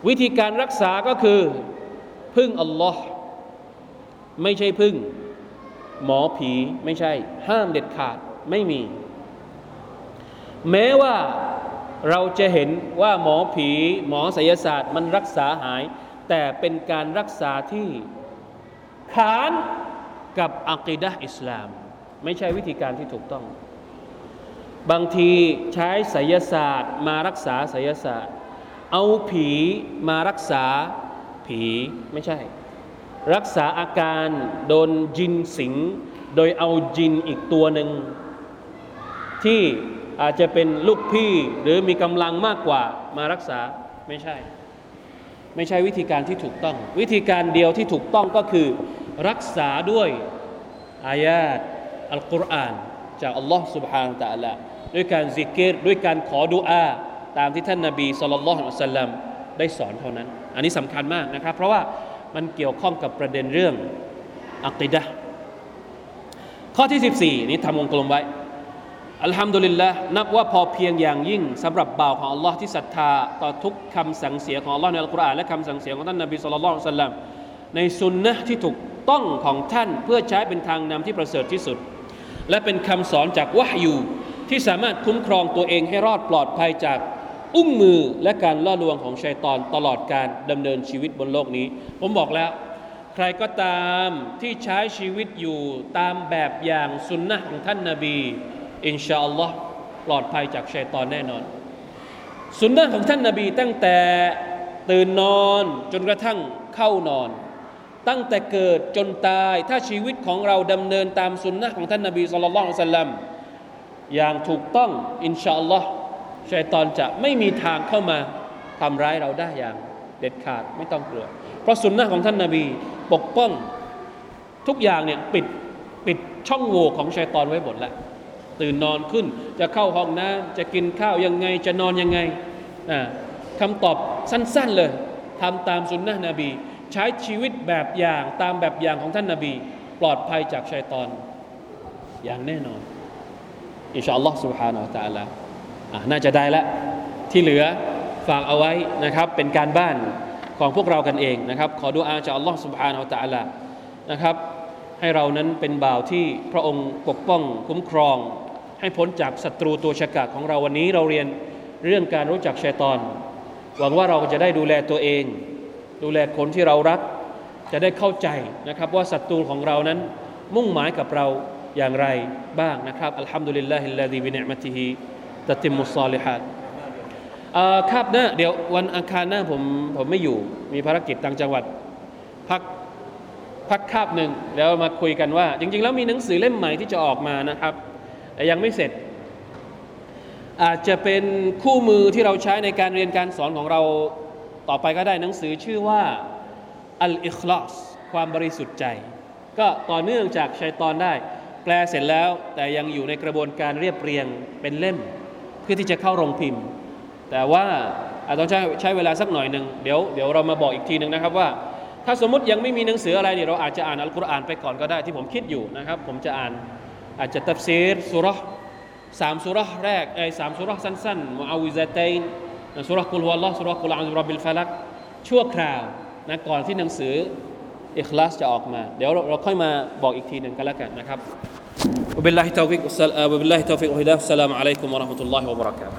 วิธีการรักษาก็คือพึ่งอัลลอฮ์ไม่ใช่พึ่งหมอผีไม่ใช่ห้ามเด็ดขาดไม่มีแม้ว่าเราจะเห็นว่าหมอผีหมอไสยศาสตร์มันรักษาหายแต่เป็นการรักษาที่ข้านกับอะกีดะห์อิสลามไม่ใช่วิธีการที่ถูกต้องบางทีใช้ไสยศาสตร์มารักษาไสยศาสตร์เอาผีมารักษาผีไม่ใช่รักษาอาการโดนจินสิงโดยเอาจินอีกตัวหนึ่งที่อาจจะเป็นลูกพี่หรือมีกำลังมากกว่ามารักษาไม่ใช่ไม่ใช่วิธีการที่ถูกต้องวิธีการเดียวที่ถูกต้องก็คือรักษาด้วยอายาตอัลกุรอานจากอัลลอฮ์ سبحانه และ تعالى ด้วยการซิกร์ด้วยการขอดุอาตามที่ท่านนบีศ็อลลัลลอฮุอะลัยฮิวะซัลลัมได้สอนเท่านั้นอันนี้สำคัญมากนะครับเพราะว่ามันเกี่ยวข้องกับประเด็นเรื่องอะกีดะห์ข้อที่สิบสี่นี้ทำวงกลมไว้อัลฮัมดุลิลละห์นับว่าพอเพียงอย่างยิ่งสำหรับบ่าวของอัลลอฮ์ที่ศรัทธาต่อทุกคำสั่งเสียของอัลลอฮ์ในอัลกุรอานและคำสั่งเสียของท่านนบีศ็อลลัลลอฮุอะลัยฮิวะซัลลัมในซุนนะห์ที่ถูกต้องของท่านเพื่อใช้เป็นทางนำที่ประเสริฐที่สุดและเป็นคำสอนจากวะฮยูที่สามารถคุ้มครองตัวเองให้รอดปลอดภัยจากอุ้งมือและการล่อลวงของชัยฏอนตลอดการดำเนินชีวิตบนโลกนี้ผมบอกแล้วใครก็ตามที่ใช้ชีวิตอยู่ตามแบบอย่างซุนนะห์ของท่านนบีอินชาอัลลอฮ์ปลอดภัยจากชัยฏอนแน่นอนซุนนะห์ของท่านนบีตั้งแต่ตื่นนอนจนกระทั่งเข้านอนตั้งแต่เกิดจนตายถ้าชีวิตของเราดำเนินตามสุนนะของท่านนบีศ็อลลัลลอฮุอะลัยฮิวะซัลลัมอย่างถูกต้องอินชาอัลลอฮ์ชัยฏอนจะไม่มีทางเข้ามาทำร้ายเราได้อย่างเด็ดขาดไม่ต้องกลัวเพราะสุนนะของท่านนบีปกป้องทุกอย่างเนี่ยปิดปิดช่องโหว่ของชัยฏอนไว้หมดแล้วตื่นนอนขึ้นจะเข้าห้องน้ำจะกินข้าวยังไงจะนอนยังไงอ่าคำตอบสั้นๆเลยทำตามสุนนะนบีใช้ชีวิตแบบอย่างตามแบบอย่างของท่านนบีปลอดภัยจากชัยฏอนอย่างแน่นอนอินชาอัลลอฮ์ سبحانه และ تعالى น่าจะได้แล้วที่เหลือฝากเอาไว้นะครับเป็นการบ้าน ของพวกเรากันเองนะครับขอดุอาจากอัลลอฮฺซุบฮานะฮูวะตะอาลานะครับให้เรานั้นเป็นบ่าวที่พระองค์ปกป้องคุ้มครองให้พ้นจากศัตรูตัวฉกาจของเราวันนี้เราเรียนเรื่องการรู้จักชัยฏอนหวังว่าเราจะได้ดูแลตัวเองดูแลคนที่เรารักจะได้เข้าใจนะครับว่าศัตรูของเรานั้นมุ่งหมายกับเราอย่างไรบ้างนะครับอัลฮัมดุลิลลาฮิลลาซีบินิอ์มะติฮิตัติมมุศศอลิฮาตเอ่อครับนะเดี๋ยววันอังคารหน้าผมผมไม่อยู่มีภารกิจต่างจังหวัดพักพักคาบนึงแล้วมาคุยกันว่าจริงๆแล้วมีหนังสือเล่มใหม่ที่จะออกมานะครับแต่ยังไม่เสร็จอาจจะเป็นคู่มือที่เราใช้ในการเรียนการสอนของเราต่อไปก็ได้หนังสือชื่อว่าอัลอิคลาศความบริสุทธิ์ใจก็ต่อเนื่องจากชัยฏอนได้แปลเสร็จแล้วแต่ยังอยู่ในกระบวนการเรียบเรียงเป็นเล่มเพื่อที่จะเข้าโรงพิมพ์แต่ว่าอาจจะต้องใช้ใช้เวลาสักหน่อยนึงเดี๋ยวเดี๋ยวเรามาบอกอีกทีนึงนะครับว่าถ้าสมมุติยังไม่มีหนังสืออะไรเนี่ยเราอาจจะอ่านอัลกุรอานไปก่อนก็ได้ที่ผมคิดอยู่นะครับผมจะอ่านอาจจะตัฟซีรซูเราะห์สามซูเราะห์แรกไอ้สามซูเราะห์สั้นๆมุอาวิซะตัยน์ซูเราะห์กุลฮุวัลลอฮ์ซูเราะห์กุลอัลร็อบบิลฟะลักชั่วคราวนะก่อนที่หนังสืออิคลาสจะออกมาเดี๋ยวเราค่อยมาบอกอีกทีนึงกันละกันนะครับวะบิลลาฮิตอฟิกวัสสลามวะบิลลาฮิตอฟิกวัลฮิดายะฮ์อัสสลามุอะลัยกุมวะเราะห์มะตุลลอฮิวะบะเราะกาตุฮ์